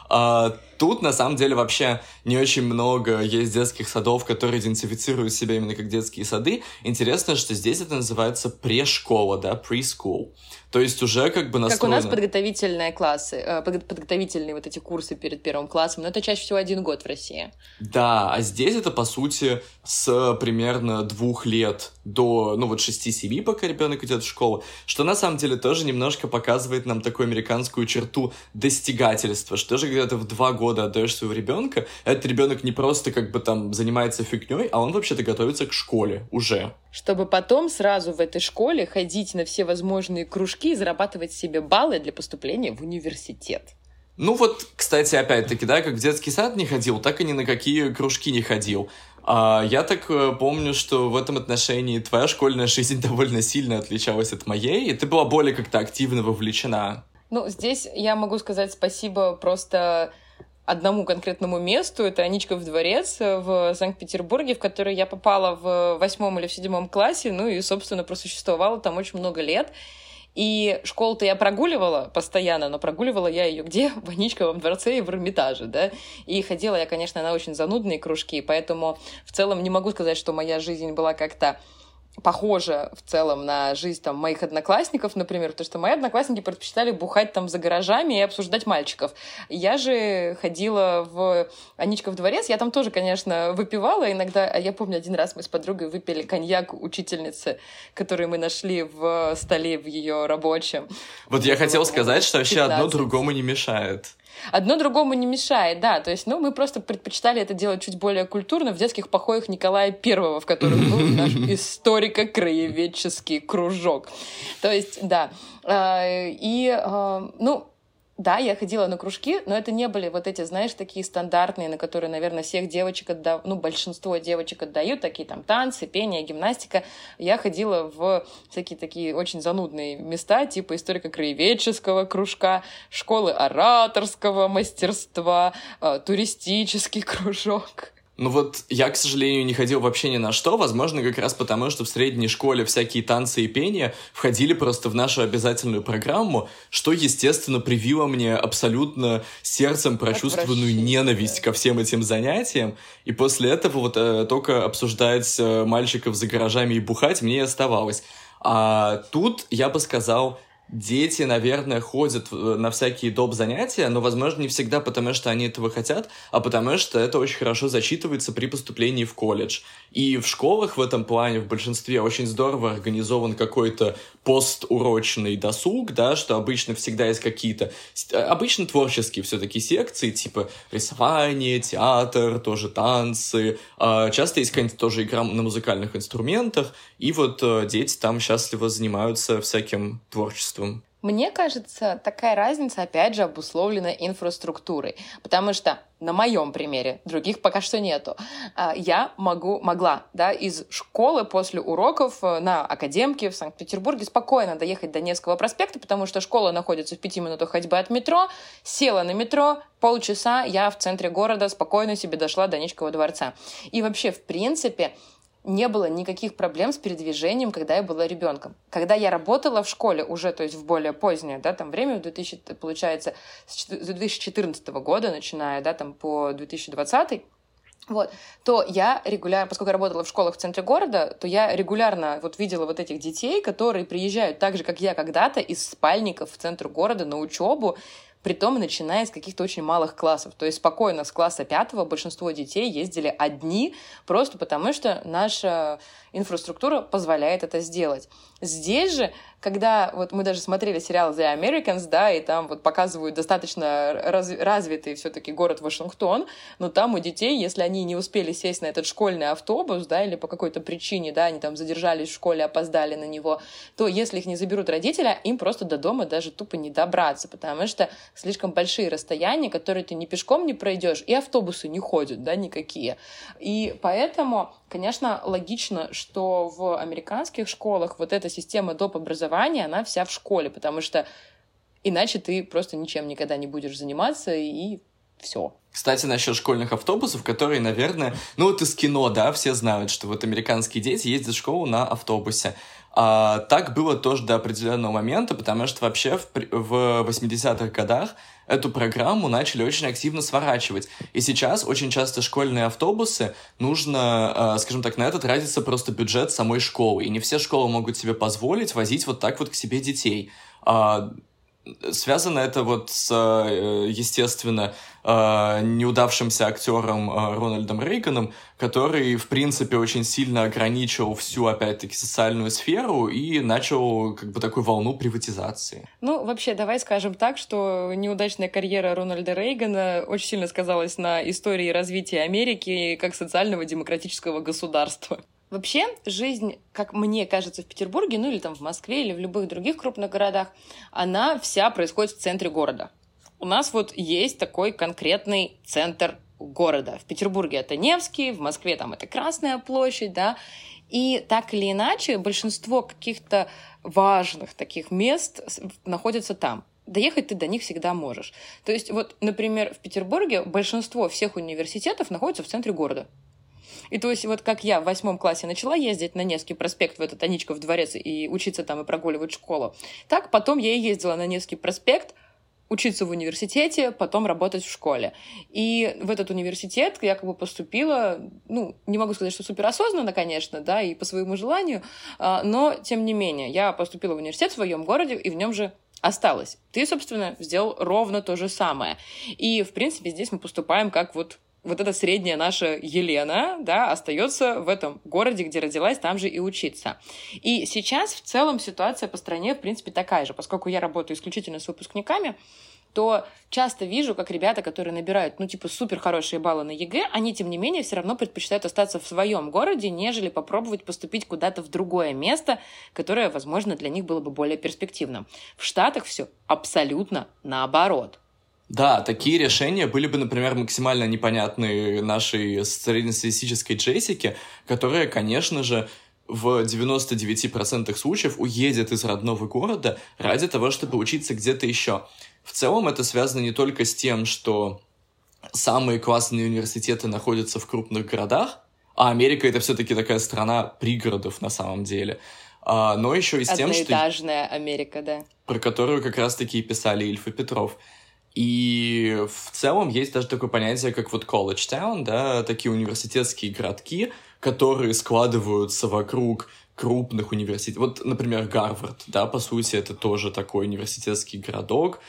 Uh, тут, на самом деле, вообще не очень много есть детских садов, которые идентифицируют себя именно как детские сады. Интересно, что здесь это называется прешкола, да, preschool. То есть уже как бы настроено... Как у нас подготовительные классы, подготовительные вот эти курсы перед первым классом, но это чаще всего один год в России. Да, а здесь это, по сути, с примерно двух лет до, ну вот шести-семи, пока ребенок идет в школу, что на самом деле тоже немножко показывает нам такую американскую черту достигательства, что же когда ты в два года отдаешь своего ребенка, этот ребенок не просто как бы там занимается фигней, а он вообще-то готовится к школе уже. Чтобы потом сразу в этой школе ходить на все возможные кружки и зарабатывать себе баллы для поступления в университет. Ну вот, кстати, опять-таки, да, как в детский сад не ходил, так и ни на какие кружки не ходил. Я так помню, что в этом отношении твоя школьная жизнь довольно сильно отличалась от моей, и ты была более как-то активно вовлечена. Ну, здесь я могу сказать спасибо просто одному конкретному месту. Это Аничков дворец в Санкт-Петербурге, в который я попала в восьмом или в седьмом классе, ну и, собственно, просуществовала там очень много лет. И школу-то я прогуливала постоянно, но прогуливала я ее где? В Аничковом дворце и в Эрмитаже, да? И ходила я, конечно, на очень занудные кружки, поэтому в целом не могу сказать, что моя жизнь была как-то похоже в целом на жизнь там моих одноклассников, например, потому что мои одноклассники предпочитали бухать там за гаражами и обсуждать мальчиков. Я же ходила в Аничков дворец, я там тоже, конечно, выпивала иногда. Я помню, один раз мы с подругой выпили коньяк учительницы, который мы нашли в столе в ее рабочем. Вот я хотела сказать, что вообще одно другому не мешает. Одно другому не мешает, да, то есть, ну, мы просто предпочитали это делать чуть более культурно в детских покоях Николая Первого, в котором был наш историко-краеведческий кружок, то есть, да, и, ну, Да, я ходила на кружки, но это не были вот эти, знаешь, такие стандартные, на которые, наверное, всех девочек отдают, ну, большинство девочек отдают, такие там танцы, пение, гимнастика. Я ходила в всякие такие очень занудные места, типа историко-краеведческого кружка, школы ораторского мастерства, туристический кружок. Ну вот я, к сожалению, не ходил вообще ни на что, возможно, как раз потому, что в средней школе всякие танцы и пения входили просто в нашу обязательную программу, что, естественно, привило мне абсолютно сердцем прочувствованную ненависть ко всем этим занятиям, и после этого вот э, только обсуждать э, мальчиков за гаражами и бухать мне и оставалось. А тут, я бы сказал... Дети, наверное, ходят на всякие доп. Занятия, но, возможно, не всегда потому, что они этого хотят, а потому, что это очень хорошо зачитывается при поступлении в колледж. И в школах в этом плане в большинстве очень здорово организован какой-то постурочный досуг, да, что обычно всегда есть какие-то... Обычно творческие все-таки секции, типа рисование, театр, тоже танцы. Часто есть какая-нибудь тоже игра на музыкальных инструментах, и вот дети там счастливо занимаются всяким творчеством. Мне кажется, такая разница, опять же, обусловлена инфраструктурой, потому что на моем примере, других пока что нету, я могу, могла да, из школы после уроков на академке в Санкт-Петербурге спокойно доехать до Невского проспекта, потому что школа находится в пяти минутах ходьбы от метро, села на метро, полчаса я в центре города спокойно себе дошла до Аничкова дворца. И вообще, в принципе... не было никаких проблем с передвижением, когда я была ребенком. Когда я работала в школе уже, то есть в более позднее да, там время, в двухтысячном, получается, с две тысячи четырнадцатого года, начиная да, там, по две тысячи двадцатый, вот, то я регулярно, поскольку я работала в школах в центре города, то я регулярно вот видела вот этих детей, которые приезжают так же, как я когда-то, из спальников в центр города на учебу, притом начиная с каких-то очень малых классов. То есть спокойно с класса пятого большинство детей ездили одни, просто потому что наша инфраструктура позволяет это сделать. Здесь же, когда вот мы даже смотрели сериал The Americans, да, и там вот показывают достаточно раз, развитый все-таки город Вашингтон, но там у детей, если они не успели сесть на этот школьный автобус, да, или по какой-то причине, да, они там задержались в школе, опоздали на него, то если их не заберут родители, им просто до дома даже тупо не добраться, потому что слишком большие расстояния, которые ты ни пешком не пройдешь, и автобусы не ходят, да, никакие. И поэтому, конечно, логично, что в американских школах вот эта система доп. Образования, она вся в школе, потому что иначе ты просто ничем никогда не будешь заниматься, и все. Кстати, насчет школьных автобусов, которые, наверное, ну вот из кино, да, все знают, что вот американские дети ездят в школу на автобусе. А, так было тоже до определенного момента, потому что вообще в, в восьмидесятых годах эту программу начали очень активно сворачивать. И сейчас очень часто школьные автобусы нужно, скажем так, на это тратится просто бюджет самой школы. И не все школы могут себе позволить возить вот так вот к себе детей. Связано это вот с, естественно, неудавшимся актером Рональдом Рейганом, который, в принципе, очень сильно ограничил всю, опять-таки, социальную сферу и начал как бы такую волну приватизации. Ну, вообще, давай скажем так, что неудачная карьера Рональда Рейгана очень сильно сказалась на истории развития Америки как социального демократического государства. Вообще, жизнь, как мне кажется, в Петербурге, ну или там в Москве, или в любых других крупных городах, она вся происходит в центре города. У нас вот есть такой конкретный центр города. В Петербурге это Невский, в Москве там это Красная площадь, да. И так или иначе, большинство каких-то важных таких мест находится там. Доехать ты до них всегда можешь. То есть вот, например, в Петербурге большинство всех университетов находится в центре города. И то есть вот как я в восьмом классе начала ездить на Невский проспект, в этот Аничков дворец, и учиться там, и прогуливать школу, так потом я и ездила на Невский проспект, учиться в университете, потом работать в школе. И в этот университет я как бы поступила, ну, не могу сказать, что суперосознанно, конечно, да, и по своему желанию, но тем не менее, я поступила в университет в своем городе, и в нем же осталась. Ты, собственно, сделал ровно то же самое. И, в принципе, здесь мы поступаем как вот Вот эта средняя наша Елена, да, остается в этом городе, где родилась, там же и учиться. И сейчас в целом ситуация по стране, в принципе, такая же, поскольку я работаю исключительно с выпускниками, то часто вижу, как ребята, которые набирают, ну, типа, супер хорошие баллы на ЕГЭ, они, тем не менее, все равно предпочитают остаться в своем городе, нежели попробовать поступить куда-то в другое место, которое, возможно, для них было бы более перспективным. В Штатах все абсолютно наоборот. Да, такие решения были бы, например, максимально непонятны нашей среднестатистической Джессике, которая, конечно же, в девяноста девяти процентах случаев уедет из родного города ради того, чтобы учиться где-то еще. В целом это связано не только с тем, что самые классные университеты находятся в крупных городах, а Америка — это все-таки такая страна пригородов на самом деле, но еще и с тем, что... Одноэтажная Америка, да. Про которую как раз-таки и писали Ильф и Петров. И в целом есть даже такое понятие, как вот college town, да, такие университетские городки, которые складываются вокруг крупных университетов. Вот, например, Гарвард, да, по сути, это тоже такой университетский городок.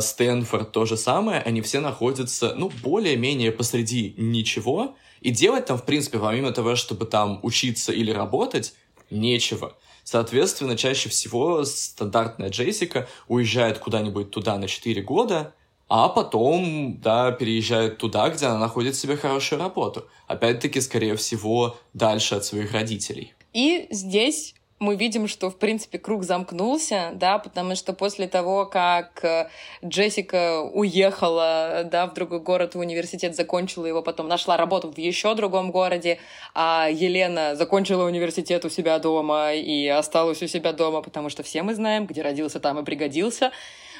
Стэнфорд то же самое. Они все находятся, ну, более-менее посреди ничего. И делать там, в принципе, помимо того, чтобы там учиться или работать, нечего. Соответственно, чаще всего стандартная Джессика уезжает куда-нибудь туда на четыре года, а потом, да, переезжает туда, где она находит себе хорошую работу. Опять-таки, скорее всего, дальше от своих родителей. И здесь мы видим, что, в принципе, круг замкнулся, да, потому что после того, как Джессика уехала, да, в другой город, в университет, закончила его, потом нашла работу в еще другом городе, а Елена закончила университет у себя дома и осталась у себя дома, потому что все мы знаем, где родился, там и пригодился,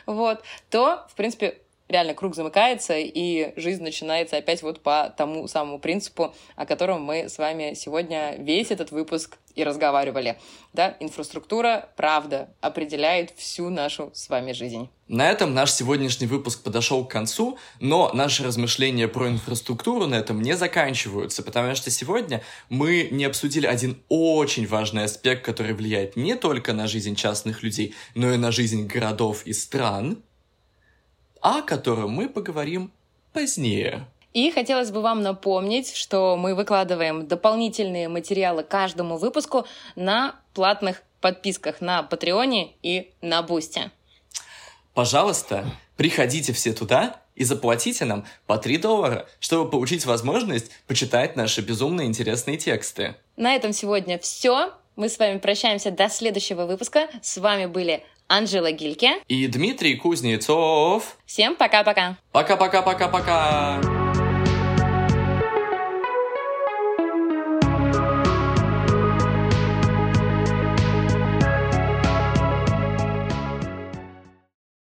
вот, то, в принципе, реально круг замыкается, и жизнь начинается опять вот по тому самому принципу, о котором мы с вами сегодня весь этот выпуск и разговаривали. Да, инфраструктура, правда, определяет всю нашу с вами жизнь. На этом наш сегодняшний выпуск подошел к концу, но наши размышления про инфраструктуру на этом не заканчиваются, потому что сегодня мы не обсудили один очень важный аспект, который влияет не только на жизнь частных людей, но и на жизнь городов и стран, о котором мы поговорим позднее. И хотелось бы вам напомнить, что мы выкладываем дополнительные материалы каждому выпуску на платных подписках на Патреоне и на Бусти. Пожалуйста, приходите все туда и заплатите нам по три доллара, чтобы получить возможность почитать наши безумно интересные тексты. На этом сегодня все. Мы с вами прощаемся до следующего выпуска. С вами были Анжела Гильке и Дмитрий Кузнецов. Всем пока-пока. Пока-пока-пока-пока.